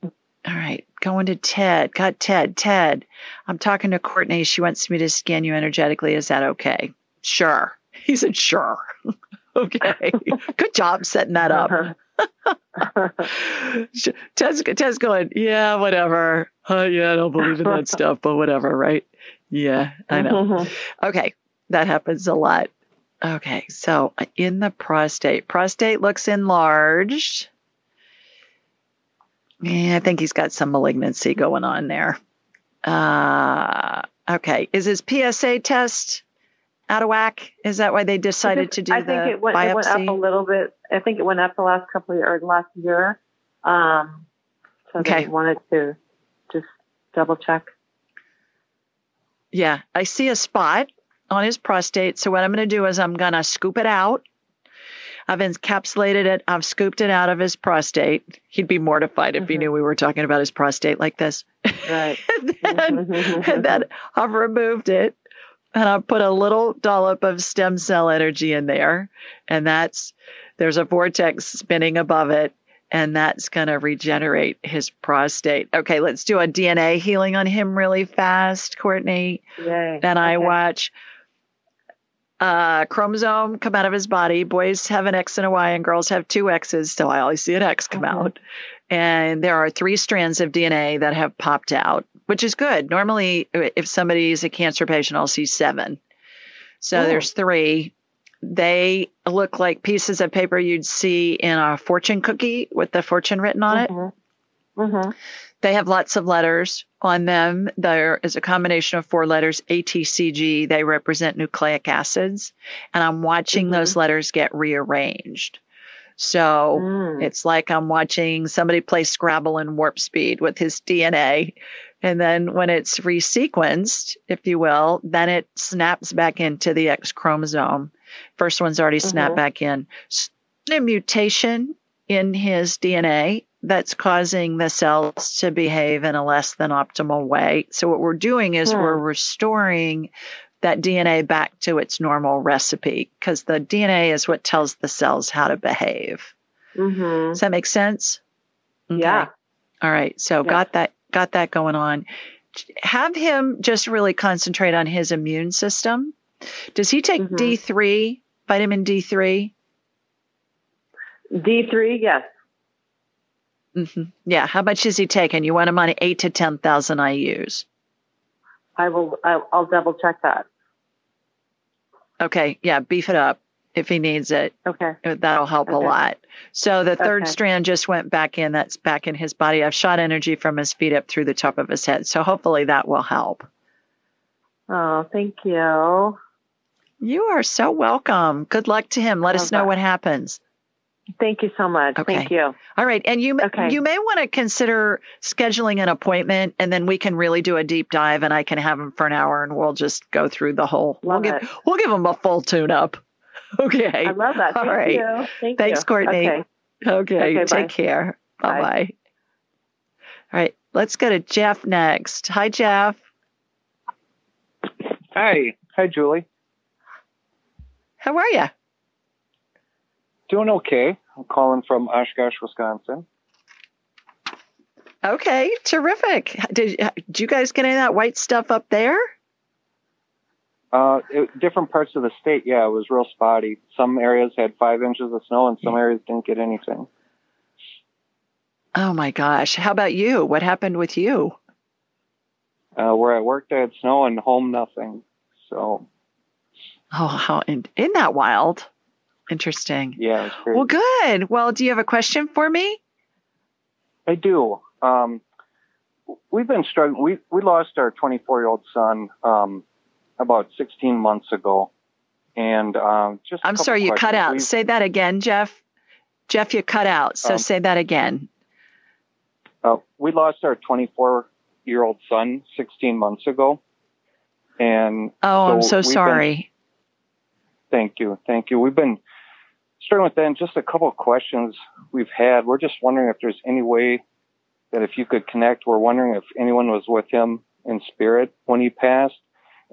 All right, going to Ted. Got Ted. Ted, I'm talking to Courtney. She wants me to scan you energetically. Is that okay? Sure. He said, sure. Okay. Good job setting that up. Uh-huh. Ted's, Ted's going, yeah, whatever. Uh, yeah, I don't believe in that stuff, but whatever, right? Yeah, I know. Okay, that happens a lot. Okay, so in the prostate, prostate looks enlarged. Yeah, I think he's got some malignancy going on there. Uh, okay, is his P S A test out of whack? Is that why they decided think, to do I the I think it went, biopsy? It went up a little bit. I think it went up the last couple of years, or last year. Um, so okay. They wanted to just double check. Yeah, I see a spot on his prostate. So what I'm going to do is I'm going to scoop it out. I've encapsulated it. I've scooped it out of his prostate. He'd be mortified if mm-hmm. he knew we were talking about his prostate like this. Right. and, then, and then I've removed it and I've put a little dollop of stem cell energy in there. And that's, there's a vortex spinning above it. And that's going to regenerate his prostate. Okay, let's do a D N A healing on him really fast, Courtney. Yay. And I okay. watch a chromosome come out of his body. Boys have an X and a Y, and girls have two X's, so I always see an X come mm-hmm. out. And there are three strands of D N A that have popped out, which is good. Normally, if somebody is a cancer patient, I'll see seven. So Ooh. There's three. They look like pieces of paper you'd see in a fortune cookie with the fortune written on mm-hmm. it. Mm-hmm. They have lots of letters on them. There is a combination of four letters, A, T, C, G. They represent nucleic acids. And I'm watching mm-hmm. those letters get rearranged. So mm. it's like I'm watching somebody play Scrabble in warp speed with his D N A. And then when it's resequenced, if you will, then it snaps back into the X chromosome. First one's already snapped mm-hmm. back in. A mutation in his D N A that's causing the cells to behave in a less than optimal way. So what we're doing is yeah. we're restoring that D N A back to its normal recipe, because the D N A is what tells the cells how to behave. Mm-hmm. Does that make sense? Okay. Yeah. All right. So yeah. got that, got that going on. Have him just really concentrate on his immune system. Does he take mm-hmm. D three, vitamin D three? D three, yes. Mm-hmm. Yeah. How much is he taking? You want him on eight to ten thousand I U s. I will. I'll double check that. Okay. Yeah. Beef it up if he needs it. Okay. That'll help okay. a lot. So the third okay. strand just went back in. That's back in his body. I've shot energy from his feet up through the top of his head. So hopefully that will help. Oh, thank you. You are so welcome. Good luck to him. Let Love us know that. What happens. Thank you so much. Okay. Thank you. All right. And you, okay. you may want to consider scheduling an appointment, and then we can really do a deep dive, and I can have him for an hour, and we'll just go through the whole. Love we'll, give, we'll give him a full tune-up. Okay. I love that. All thank right. you. Thank Thanks, you. Courtney. Okay. Okay. okay Take bye. Care. Bye. Bye-bye. All right. Let's go to Jeff next. Hi, Jeff. Hi. Hi, Julie. How are you? Doing okay. I'm calling from Oshkosh, Wisconsin. Okay. Terrific. Did, did you guys get any of that white stuff up there? Uh, it, different parts of the state, yeah. It was real spotty. Some areas had five inches of snow, and some areas didn't get anything. Oh, my gosh. How about you? What happened with you? Uh, where I worked, I had snow, and home, nothing. So, oh, how in, in that wild. Interesting. Yeah. It's crazy. Well, good. Well, do you have a question for me? I do. Um, we've been struggling. We we lost our twenty-four-year-old son um, about sixteen months ago, and um, just. I'm sorry, you cut out. We've, say that again, Jeff. Jeff, you cut out. So um, say that again. Uh, we lost our twenty-four-year-old son sixteen months ago, and. Oh, so I'm so sorry. Been, thank you, thank you. We've been. Starting with that, just a couple of questions we've had. We're just wondering if there's any way that if you could connect, we're wondering if anyone was with him in spirit when he passed.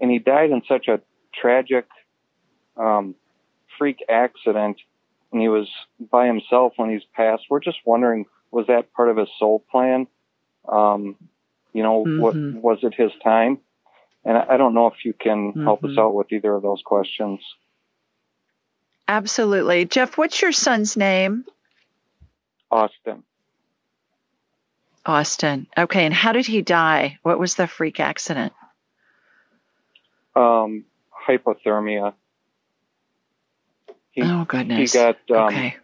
And he died in such a tragic, um, freak accident, and he was by himself when he's passed. We're just wondering, was that part of his soul plan? Um, you know, mm-hmm. what was it his time? And I, I don't know if you can mm-hmm. help us out with either of those questions. Absolutely. Jeff, what's your son's name? Austin. Austin. Okay. And how did he die? What was the freak accident? Um, hypothermia. He, oh, goodness. He got, um, okay.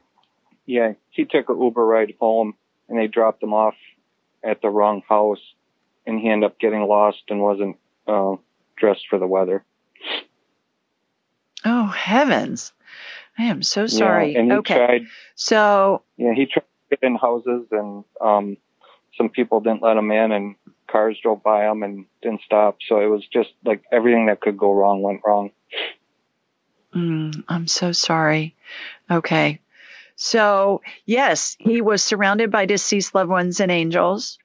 yeah, he took an Uber ride home, and they dropped him off at the wrong house, and he ended up getting lost and wasn't uh, dressed for the weather. Oh, heavens. I am so sorry. Yeah, and he okay. tried, so. Yeah, he tried to get in houses, and um, some people didn't let him in, and cars drove by him and didn't stop. So it was just like everything that could go wrong went wrong. Mm, I'm so sorry. Okay. So, yes, he was surrounded by deceased loved ones and angels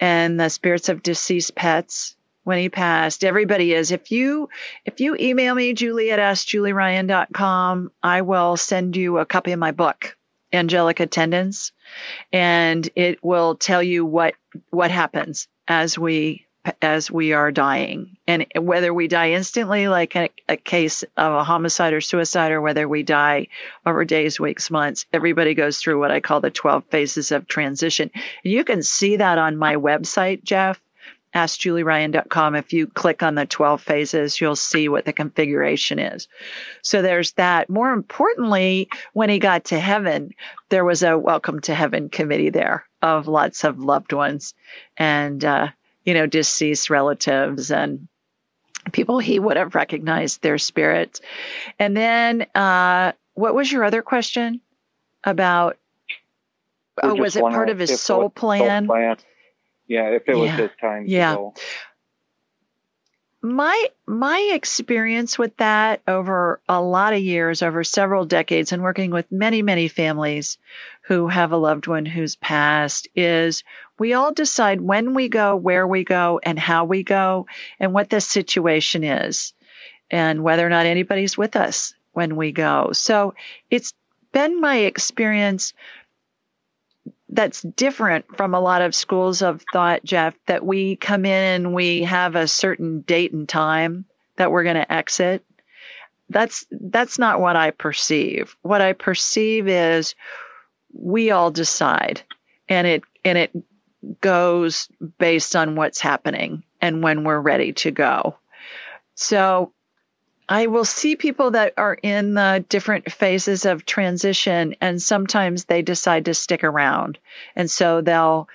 and the spirits of deceased pets when he passed. Everybody is. If you if you email me, Julie at ask julie ryan dot com, I will send you a copy of my book, Angelic Attendance, and it will tell you what what happens as we as we are dying, and whether we die instantly, like a, a case of a homicide or suicide, or whether we die over days, weeks, months. Everybody goes through what I call the twelve phases of transition. And you can see that on my website, Jeff, ask julie ryan dot com. If you click on the twelve phases, you'll see what the configuration is. So there's that. More importantly, when he got to heaven, there was a welcome to heaven committee there of lots of loved ones and, uh, you know, deceased relatives and people he would have recognized their spirits. And then uh, what was your other question about, oh, was it part of his soul plan? soul plan? Yeah, if it was his time. Yeah. To go. My, my experience with that over a lot of years, over several decades, and working with many, many families who have a loved one who's passed, is we all decide when we go, where we go, and how we go, and what the situation is, and whether or not anybody's with us when we go. So it's been my experience that's different from a lot of schools of thought, Jeff, that we come in and we have a certain date and time that we're going to exit. That's, that's not what I perceive. What I perceive is we all decide, and it, and it goes based on what's happening and when we're ready to go. So I will see people that are in the different phases of transition, and sometimes they decide to stick around. And so they'll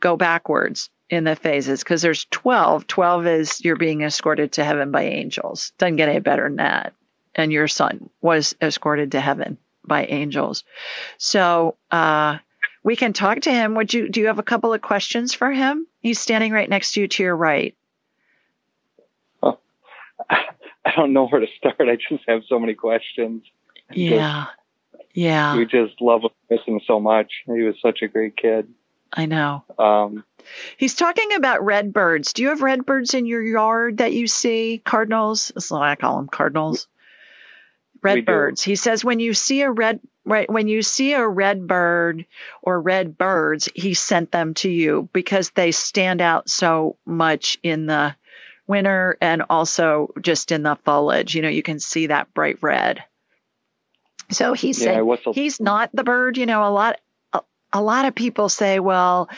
go backwards in the phases, because there's twelve. twelve is you're being escorted to heaven by angels. Doesn't get any better than that. And your son was escorted to heaven by angels. So uh, we can talk to him. Would you? Do you have a couple of questions for him? He's standing right next to you to your right. Oh. I don't know where to start. I just have so many questions. Yeah. Just, yeah. We just love him, miss him so much. He was such a great kid. I know. Um, He's talking about redbirds. Do you have redbirds in your yard that you see? Cardinals? That's what I call them, cardinals. Redbirds. He says when you see a red right when you see a red bird or red birds, he sent them to you because they stand out so much in the winter, and also just in the foliage, you know, you can see that bright red. So he said, yeah, he's not the bird. You know, a lot, a, a lot of people say, well,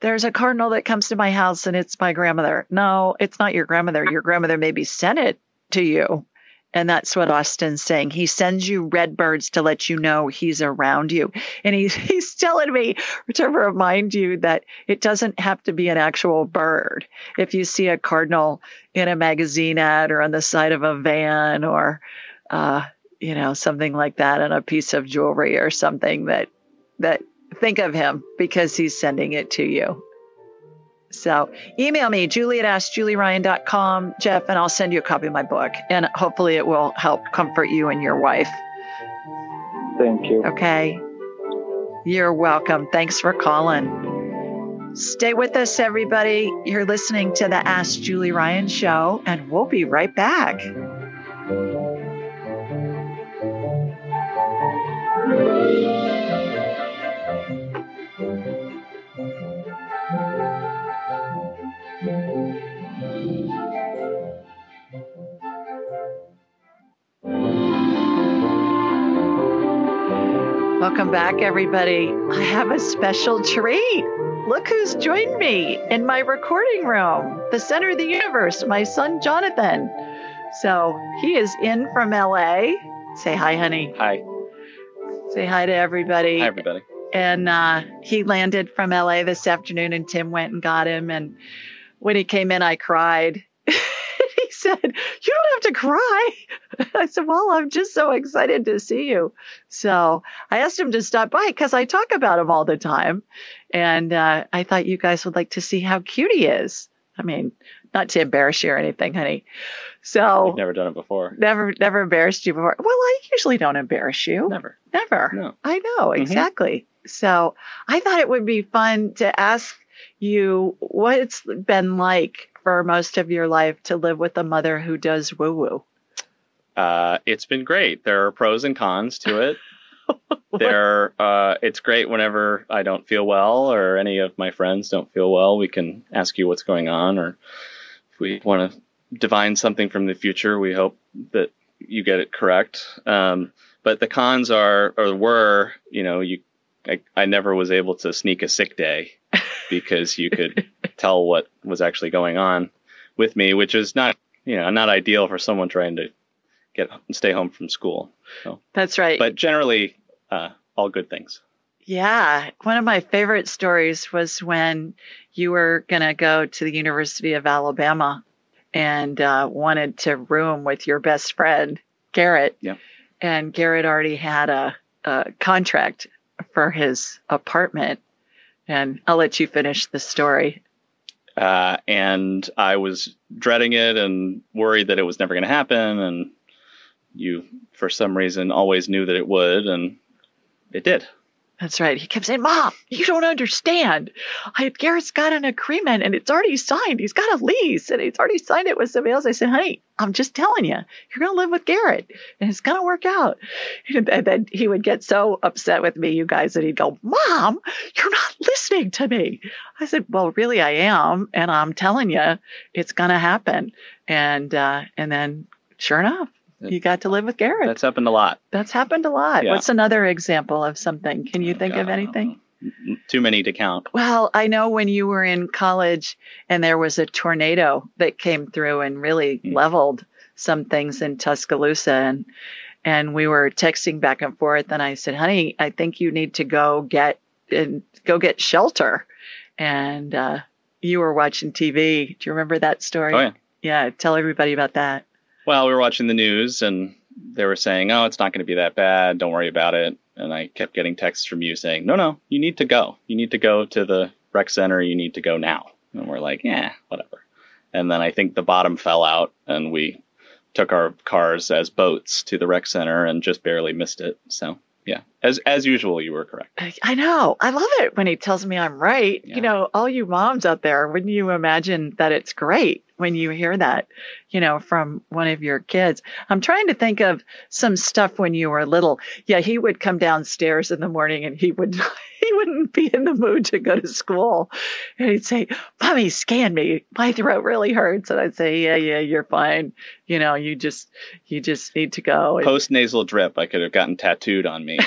there's a cardinal that comes to my house and it's my grandmother. No, it's not your grandmother. Your grandmother maybe sent it to you. And that's what Austin's saying. He sends you redbirds to let you know he's around you. And he's, he's telling me to remind you that it doesn't have to be an actual bird. If you see a cardinal in a magazine ad or on the side of a van or, uh, you know, something like that on a piece of jewelry or something, that, that think of him because he's sending it to you. So email me, Julie at ask julie ryan dot com, Jeff, and I'll send you a copy of my book. And hopefully it will help comfort you and your wife. Thank you. Okay. You're welcome. Thanks for calling. Stay with us, everybody. You're listening to the Ask Julie Ryan Show, and we'll be right back. Welcome back, everybody. I have a special treat. Look who's joined me in my recording room, the center of the universe, my son, Jonathan. So he is in from L A. Say hi, honey. Hi. Say hi to everybody. Hi, everybody. And uh, he landed from L A this afternoon, and Tim went and got him. And when he came in, I cried. said, you don't have to cry. I said, well, I'm just so excited to see you. So I asked him to stop by because I talk about him all the time. And uh, I thought you guys would like to see how cute he is. I mean, not to embarrass you or anything, honey. So I've never done it before. Never, never embarrassed you before. Well, I usually don't embarrass you. Never. Never. No. I know. Mm-hmm. Exactly. So I thought it would be fun to ask you what it's been like for most of your life to live with a mother who does woo-woo. Uh, it's been great. There are pros and cons to it. There, uh, it's great whenever I don't feel well or any of my friends don't feel well. We can ask you what's going on, or if we want to divine something from the future, we hope that you get it correct. Um, but the cons are, or were, you know, you, I, I never was able to sneak a sick day because you could tell what was actually going on with me, which is not, you know, not ideal for someone trying to get stay home from school. So, that's right. But generally, uh, all good things. Yeah. One of my favorite stories was when you were going to go to the University of Alabama and uh, wanted to room with your best friend, Garrett. Yeah. And Garrett already had a, a contract for his apartment. And I'll let you finish the story. Uh, and I was dreading it and worried that it was never going to happen. And you, for some reason, always knew that it would, and it did. That's right. He kept saying, Mom, you don't understand. I, Garrett's got an agreement, and it's already signed. He's got a lease, and he's already signed it with somebody else. I said, honey, I'm just telling you, you're going to live with Garrett, and it's going to work out. And, and then he would get so upset with me, you guys, that he'd go, Mom, you're not listening to me. I said, well, really, I am, and I'm telling you, it's going to happen. And uh, and then, sure enough, you got to live with Garrett. That's happened a lot. That's happened a lot. Yeah. What's another example of something? Can you think God, of anything? Too many to count. Well, I know when you were in college and there was a tornado that came through and really mm. leveled some things in Tuscaloosa. And, and we were texting back and forth. And I said, honey, I think you need to go get and go get shelter. And uh, you were watching T V. Do you remember that story? Oh, yeah. Yeah. Tell everybody about that. Well, we were watching the news and they were saying, oh, it's not going to be that bad. Don't worry about it. And I kept getting texts from you saying, no, no, you need to go. You need to go to the rec center. You need to go now. And we're like, yeah, whatever. And then I think the bottom fell out and we took our cars as boats to the rec center and just barely missed it. So, yeah, as as usual, you were correct. I, I know. I love it when he tells me I'm right. Yeah. You know, all you moms out there, wouldn't you imagine that it's great when you hear that, you know, from one of your kids? I'm trying to think of some stuff when you were little. Yeah, he would come downstairs in the morning and he would he wouldn't be in the mood to go to school. And he'd say, Mommy, scan me. My throat really hurts. And I'd say, Yeah, yeah, you're fine. You know, you just you just need to go. Post nasal drip I could have gotten tattooed on me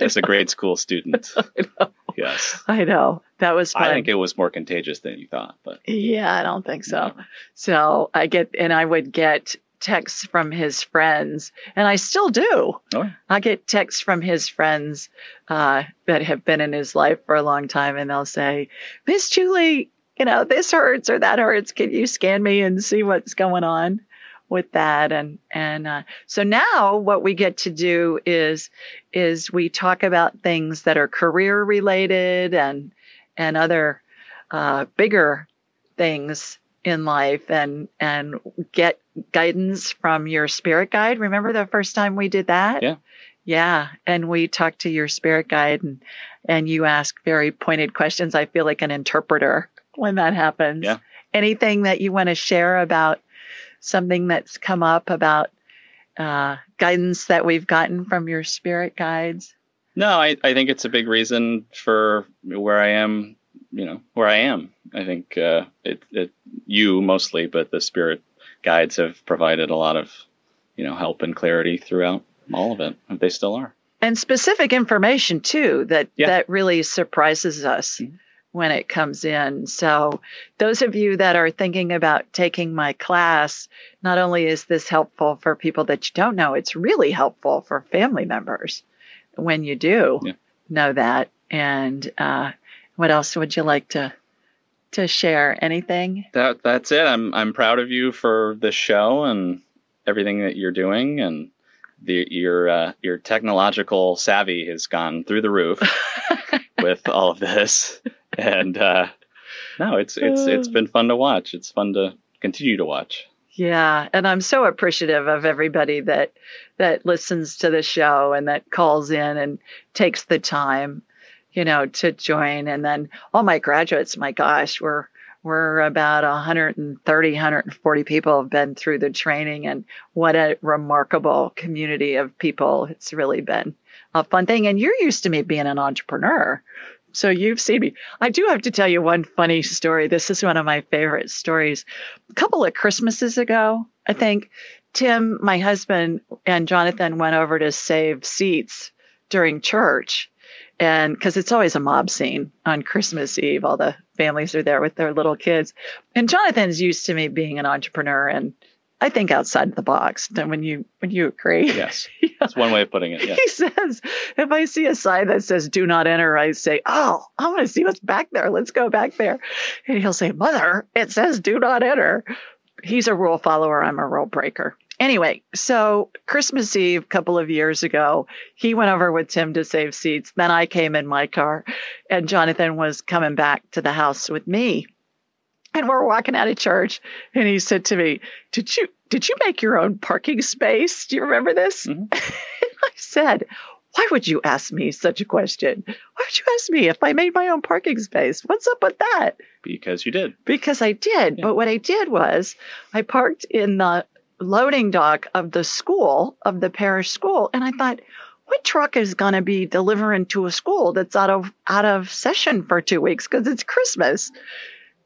as a grade school student. I know. Yes. I know. That was fun. I think it was more contagious than you thought, but yeah, I don't think so. Yeah. So I get, and I would get texts from his friends, and I still do. Oh. I get texts from his friends uh, that have been in his life for a long time, and they'll say, Miss Julie, you know, this hurts or that hurts. Can you scan me and see what's going on with that? And, and, uh, so now what we get to do is, is we talk about things that are career related and, and other, uh, bigger things in life and, and get guidance from your spirit guide. Remember the first time we did that? Yeah. Yeah. And we talked to your spirit guide and, and you ask very pointed questions. I feel like an interpreter when that happens. Yeah. Anything that you want to share about something that's come up about uh, guidance that we've gotten from your spirit guides? No, I, I think it's a big reason for where I am, you know, where I am. I think uh, it, it you mostly, but the spirit guides have provided a lot of, you know, help and clarity throughout all of it. They still are. And specific information, too, that, yeah. that really surprises us. Mm-hmm. When it comes in. So those of you that are thinking about taking my class, not only is this helpful for people that you don't know, it's really helpful for family members when you do yeah. know that. And uh, what else would you like to to share? Anything? That that's it. I'm I'm proud of you for this show and everything that you're doing, and the, your uh, your technological savvy has gone through the roof with all of this. And uh, no, it's it's it's been fun to watch. It's fun to continue to watch. Yeah, and I'm so appreciative of everybody that that listens to the show and that calls in and takes the time, you know, to join. And then all my graduates, my gosh, we're we're about one hundred thirty, one hundred forty people have been through the training, and what a remarkable community of people. It's really been a fun thing. And you're used to me being an entrepreneur, so you've seen me. I do have to tell you one funny story. This is one of my favorite stories. A couple of Christmases ago, I think, Tim, my husband, and Jonathan went over to save seats during church. And because it's always a mob scene on Christmas Eve, all the families are there with their little kids. And Jonathan's used to me being an entrepreneur, and I think outside the box. Then when you when you agree, yes, yeah. That's one way of putting it. Yeah. He says, if I see a sign that says "Do not enter," I say, "Oh, I want to see what's back there. Let's go back there." And he'll say, "Mother, it says 'Do not enter.'" He's a rule follower. I'm a rule breaker. Anyway, so Christmas Eve, a couple of years ago, he went over with Tim to save seats. Then I came in my car, and Jonathan was coming back to the house with me. And we're walking out of church, and he said to me, did you did you make your own parking space? Do you remember this? Mm-hmm. I said, why would you ask me such a question? Why would you ask me if I made my own parking space? What's up with that? Because you did. Because I did. Yeah. But what I did was I parked in the loading dock of the school, of the parish school. And I thought, what truck is going to be delivering to a school that's out of out of session for two weeks because it's Christmas?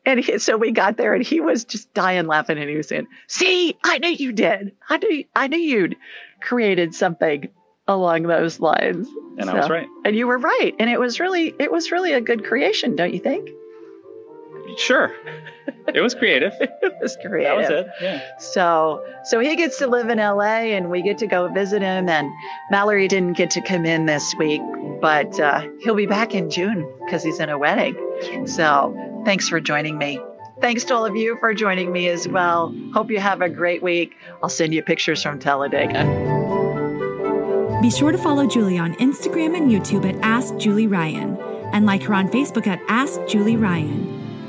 And he, so we got there, and he was just dying laughing, and he was saying, see, I knew you did. I knew, I knew you'd created something along those lines. And so, I was right. And you were right. And it was really, it was really a good creation, don't you think? Sure. It was creative. It was creative. That was it. Yeah. So, so he gets to live in L A, and we get to go visit him. And Mallory didn't get to come in this week, but uh, he'll be back in June because he's in a wedding. So thanks for joining me. Thanks to all of you for joining me as well. Hope you have a great week. I'll send you pictures from Talladega. Be sure to follow Julie on Instagram and YouTube at Ask Julie Ryan, and like her on Facebook at Ask Julie Ryan.